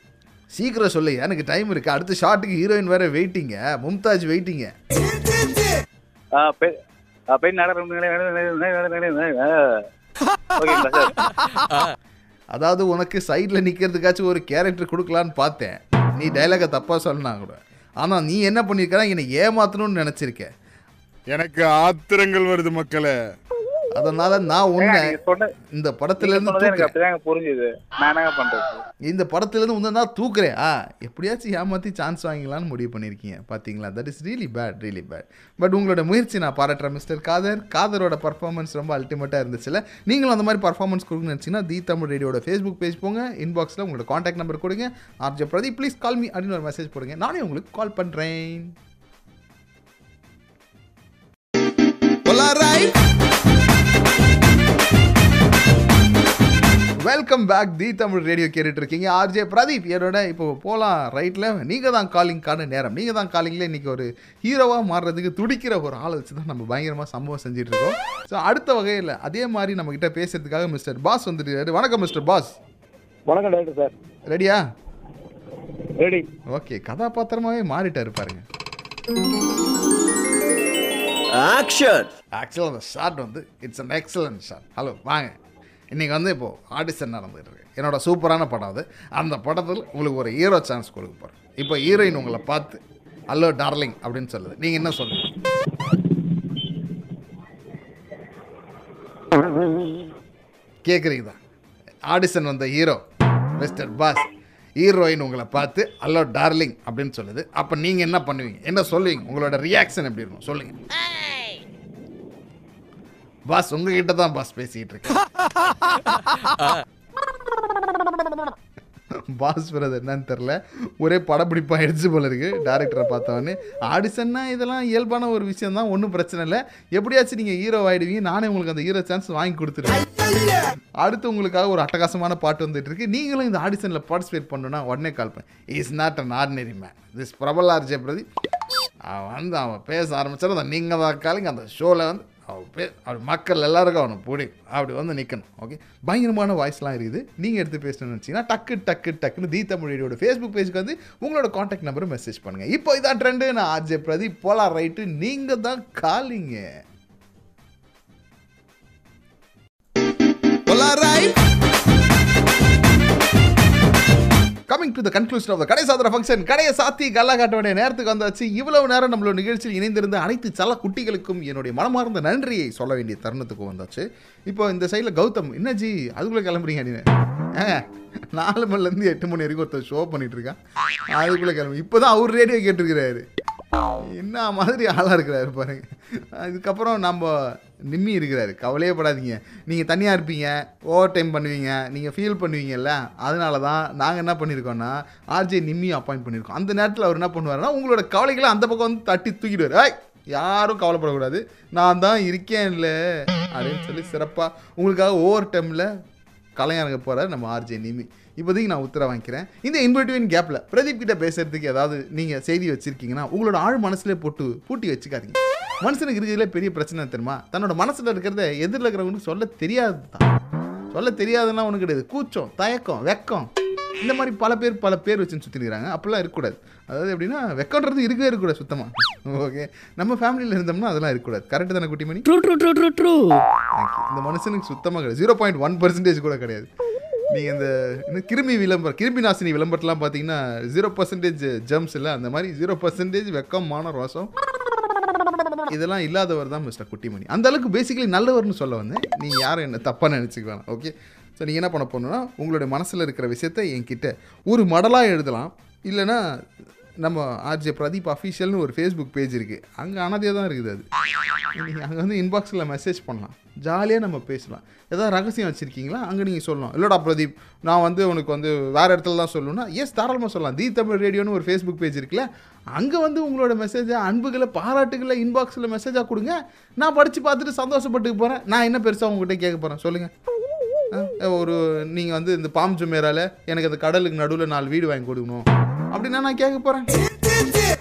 சீக்கிரம் சொல்லு, எனக்கு டைம் இருக்குது. அடுத்த ஷார்ட்டுக்கு ஹீரோயின் வேறு வெயிட்டிங்க, மும்தாஜ் வெயிட்டிங்க. அதாவது உனக்கு சைடில் நிற்கிறதுக்காச்சும் ஒரு கேரக்டர் கொடுக்கலான்னு பார்த்தேன். நீ டயலாக்கை தப்பாக சொன்னா கூட, ஆனால் நீ என்ன பண்ணியிருக்க, என்னை ஏமாத்தணும்னு நினச்சிருக்க. எனக்கு ஆத்திரங்கள் வருது மக்களே. அதனால நான் உன்னை இந்த படத்துலேருந்து புரிஞ்சுது, இந்த படத்துலேருந்து உன்னை நான் தூக்குறேன். ஆ, எப்படியாச்சும் ஏமாற்றி சான்ஸ் வாங்கிக்கலான்னு முடிவு பண்ணியிருக்கீங்க. பார்த்தீங்களா, that is really bad, really bad. But உங்களோட முயற்சி நான் பாராட்டுறேன் மிஸ்டர் காதர். காதரோட பர்ஃபார்மன்ஸ் ரொம்ப அல்டிமேட்டாக இருந்துச்சுல்ல. நீங்களும் அந்த மாதிரி பர்ஃபார்மன்ஸ் கொடுக்குன்னு நினச்சிங்கன்னா தி தமிழ் ரேடியோட ஃபேஸ்புக் பேஜ் போங்க, இன்பாக்ஸில் உங்களோட காண்டாக்ட் நம்பர் கொடுங்க. RJ Pradeep please call me அப்படின்னு ஒரு மெசேஜ் போடுங்க. நானே உங்களுக்கு கால் பண்ணுறேன். Welcome back. The Tamil radio கேட்டுட்டு இருக்கீங்க. ஆர்ஜே பிரதீப் என்னோட. இப்போ போகலாம் ரைட்டில். நீங்கள் தான் காலிங்கான நேரம். நீங்கள் தான் காலிங்கில் இன்றைக்கி ஒரு ஹீரோவாக மாறுறதுக்கு துடிக்கிற ஒரு ஆளை வச்சு தான் நம்ம பயங்கரமாக சம்பவம் செஞ்சிட்ருக்கோம். ஸோ அடுத்த வகையில் அதே மாதிரி நம்மக்கிட்ட பேசுகிறதுக்காக மிஸ்டர் பாஸ் வந்துட்டு. வணக்கம் மிஸ்டர் பாஸ். வணக்கம் டாக்டர் சார். ரெடியா? ரெடி. ஓகே, கதாபாத்திரமாவே மாறிட்டாரு பாருங்க. ஆக்ஷன். ஆக்சுவலாக அந்த ஷாட் வந்து it's an excellent shot. Hello வாங்க, இன்றைக்கி வந்து இப்போது ஆடிஷன் நடந்துகிட்டு இருக்கு. என்னோடய சூப்பரான படம் அது. அந்த படத்தில் உங்களுக்கு ஒரு ஹீரோ சான்ஸ் கொடுக்க போகிறேன். இப்போ ஹீரோயின் உங்களை பார்த்து ஹலோ டார்லிங் அப்படின்னு சொல்லுது. நீங்கள் என்ன சொல்லுங்கள்? கேட்குறீங்க தான். ஆடிஷன் வந்த ஹீரோ மிஸ்டர் பாஸ் ஹீரோயின் உங்களை பார்த்து ஹலோ டார்லிங் அப்படின்னு சொல்லுது. அப்போ நீங்கள் என்ன பண்ணுவீங்க, என்ன சொல்லுவீங்க, உங்களோட ரியாக்ஷன் எப்படி இருக்கும் சொல்லுங்கள். பாஸ் உங்ககிட்ட தான் பாஸ் பேசிக்கிட்டு இருக்கேன். பாஸ் வரது என்னன்னு தெரில, ஒரே படப்பிடிப்பாக அடிச்சு போல இருக்கு. டைரக்டரை பார்த்தவொடனே ஆடிஷன்னா இதெல்லாம் இயல்பான ஒரு விஷயம் தான், ஒன்றும் பிரச்சனை இல்லை, எப்படியாச்சும் நீங்கள் ஹீரோ ஆகிடுவீங்க, நானே உங்களுக்கு அந்த ஹீரோ சான்ஸ் வாங்கி கொடுத்துருவேன். அடுத்து உங்களுக்காக ஒரு அட்டகாசமான பாட்டு வந்துட்டு இருக்கு. நீங்களும் இந்த ஆடிஷனில் பார்ட்டிசிபேட் பண்ணணும்னா உடனே கால் பண்ணு. Is not an ordinary man, this பிரபல் ஆர்ஜே பிரதி. அவன் வந்து அவன் பேச ஆரம்பித்தாலும் அந்த நீங்கள் தான் காலிங்க அந்த ஷோவில் வந்து அப்படி மக்கள் எல்லாருக்கும் அவனுக்கு பிடிக்கும் அப்படி வந்து நிற்கணும். ஓகே, பயங்கரமான வாய்ஸ்லாம் இருக்குது. நீங்கள் எடுத்து பேசணும்னு நினச்சிங்கன்னா டக்கு டக்கு டக்குன்னு தி தமிழ் ரேடியோட ஃபேஸ்புக் பேஜுக்கு வந்து உங்களோட காண்டாக்ட் நம்பரும் மெசேஜ் பண்ணுங்கள். இப்போ இதான் ட்ரெண்டு. நான் ஆர்ஜே பிரதி போலா ரைட்டு. நீங்கள் தான் காலிங்க. Coming to the conclusion of the கடை சாத்திர ஃபங்க்ஷன். கடையை சாத்தி கல்லா காட்ட வேண்டிய நேரத்துக்கு வந்தாச்சு. இவ்வளவு நேரம் நம்மளோட நிகழ்ச்சியில் இணைந்திருந்த அனைத்து சல குட்டிகளுக்கும் என்னுடைய மனமார்ந்த நன்றியை சொல்ல வேண்டிய தருணத்துக்கும் வந்தாச்சு. இப்போ இந்த சைடில் கௌதம் என்ன ஜி அதுக்குள்ளே கிளம்புறீங்க அப்படின்னு நாலு மணிலேருந்து எட்டு மணி வரைக்கும் ஒருத்தர் ஷோ பண்ணிட்டு இருக்கான். அதுக்குள்ளே கிளம்பு. இப்போ தான் அவர் ரேடியோ கேட்டிருக்கிறாரு. என்ன மாதிரி ஆளாக இருக்கிறாரு பாருங்க. அதுக்கப்புறம் நம்ம நிம்மி இருக்கிறாரு. கவலையே படாதீங்க, நீங்கள் தனியாக இருப்பீங்க, ஓவர் டைம் பண்ணுவீங்க, நீங்கள் ஃபீல் பண்ணுவீங்கல்ல, அதனால தான் நாங்கள் என்ன பண்ணியிருக்கோன்னா ஆர்ஜே நிம்மி அப்பாயிண்ட் பண்ணியிருக்கோம். அந்த நேரத்தில் அவர் என்ன பண்ணுவார்னா உங்களோட கவலைகளை அந்த பக்கம் வந்து தட்டி தூக்கிடுவார். ஏய் யாரும் கவலைப்படக்கூடாது, நான் தான் இருக்கேன் இல்லை அப்படின்னு சொல்லி சிறப்பாக உங்களுக்காக ஓவர் டைமில் கலைஞரங்க போகிறார் நம்ம ஆர்ஜே நிம்மி. இப்போதைக்கு நான் உத்தரவு வாங்கிக்கிறேன். இந்த இன்வெர்டிவின் கேப்பில் பிரதீப் கிட்ட பேசுகிறதுக்கு ஏதாவது நீங்கள் செய்தி வச்சுருக்கீங்கன்னா உங்களோட ஆழ் மனசுலேயே போட்டு பூட்டி வச்சுக்காதீங்க. மனுஷனுக்கு இருக்கிறதுல பெரிய பிரச்சனை தெரியுமா, தன்னோட மனசில் இருக்கிறத எதிரில் இருக்கிறவங்களுக்கு சொல்ல தெரியாது தான். சொல்ல தெரியாதுன்னா ஒன்றும் கிடையாது, கூச்சம், தயக்கம், வெக்கம், இந்த மாதிரி பல பேர் பல பேர் வச்சுன்னு சுற்றிருக்கிறாங்க. அப்படிலாம் இருக்கக்கூடாது. அதாவது எப்படின்னா வெக்கன்றது இருக்கவே இருக்கக்கூடாது சுத்தமாக. ஓகே, நம்ம ஃபேமிலியில் இருந்தோம்னா அதெல்லாம் இருக்கக்கூடாது. கரெக்டு தானே குட்டிமணி? True true true true true இந்த மனுஷனுக்கு சுத்தமாக கிடையாது, ஜீரோ பாயிண்ட் ஒன் பர்சன்டேஜ் கூட கிடையாது. நீங்கள் இந்த இன்னும் கிருமி விளம்பரம், கிருமி நாசினி விளம்பரத்தெலாம் பார்த்தீங்கன்னா ஜீரோ பர்சன்டேஜ் ஜம்ஸ் இல்லை, அந்த மாதிரி ஜீரோ பர்சன்டேஜ் வெக்கமான ரோசம் இதெல்லாம் இல்லாதவர் தான் மிஸ்டர் குட்டிமணி. அந்த அளவுக்கு பேசிக்கலி நல்லவர்னு சொல்ல வந்தேன். நீங்கள் யாரும் என்ன தப்பாக நினச்சிக்கலாம். ஓகே, ஸோ நீங்கள் என்ன பண்ண போகணுன்னா உங்களுடைய மனசில் இருக்கிற விஷயத்த என்கிட்ட ஒரு மடலாக எழுதலாம். இல்லைனா நம்ம ஆர்ஜே பிரதீப் அஃபீஷியல்னு ஒரு ஃபேஸ்புக் பேஜ் இருக்குது, அங்கே அனாதையாக தான் இருக்குது அது. நீங்கள் அங்கே வந்து இன்பாக்ஸில் மெசேஜ் பண்ணலாம், ஜாலியாக நம்ம பேசலாம். ஏதாவது ரகசியம் வச்சுருக்கீங்களா அங்கே நீங்கள் சொல்லலாம். இல்லைடா பிரதீப் நான் வந்து உனக்கு வந்து வேறு இடத்துல தான் சொல்லணும்னா எஸ் தாராளமாக சொல்லலாம். தி தமிழ் ரேடியோன்னு ஒரு ஃபேஸ்புக் பேஜ் இருக்குல்ல, அங்கே வந்து உங்களோட மெசேஜை, அன்புகளை, பாராட்டுகளை இன்பாக்ஸில் மெசேஜாக கொடுங்க. நான் படித்து பார்த்துட்டு சந்தோஷப்பட்டுக்கு போகிறேன். நான் என்ன பெருசாக உங்கள்கிட்ட கேட்க போகிறேன் சொல்லுங்கள். ஒரு நீங்கள் வந்து இந்த பாம் ஜுமேரால் எனக்கு அந்த கடலுக்கு நடுவில் நாலு வீடு வாங்கி கொடுக்கணும் அப்படின்னா நான் கேட்க போகிறேன்?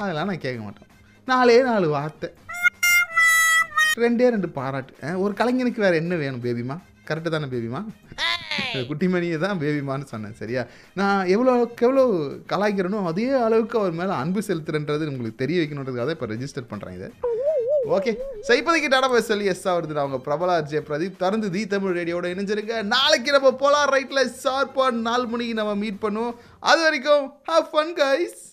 அதெல்லாம் நான் கேட்க மாட்டேன். நாலே நாலு வார்த்தை, ரெண்டே ரெண்டு பாராட்டு. ஒரு கலைஞனுக்கு வேறு என்ன வேணும் பேபிமா? கரெக்டு தானே பேபிமா? குட்டிமணியை தான் பேபிமான்னு சொன்னேன் சரியா? நான் எவ்வளோக்கு எவ்வளோ கலாய்க்கிறனோ அதே அளவுக்கு அவர் மேலே அன்பு செலுத்துறன்றது உங்களுக்கு தெரிய வைக்கணுன்றதுக்காக இப்போ ரெஜிஸ்டர் பண்ணுறேன் இதை. ஓகே, ஸோ இப்போதைக்கு டாடா பை சொல்லி எஸ் ஆகுது. அவங்க பிரபல ஆர்ஜே பிரதீப் தருந்து தி தமிழ் ரேடியோட இணைஞ்சிருங்க. நாளைக்கு நம்ம போலார் ரைட்டில் ஷார்ப்பாக நாலு மணிக்கு நம்ம மீட் பண்ணுவோம். அது வரைக்கும் ஹவ் ஃபன் கைஸ்.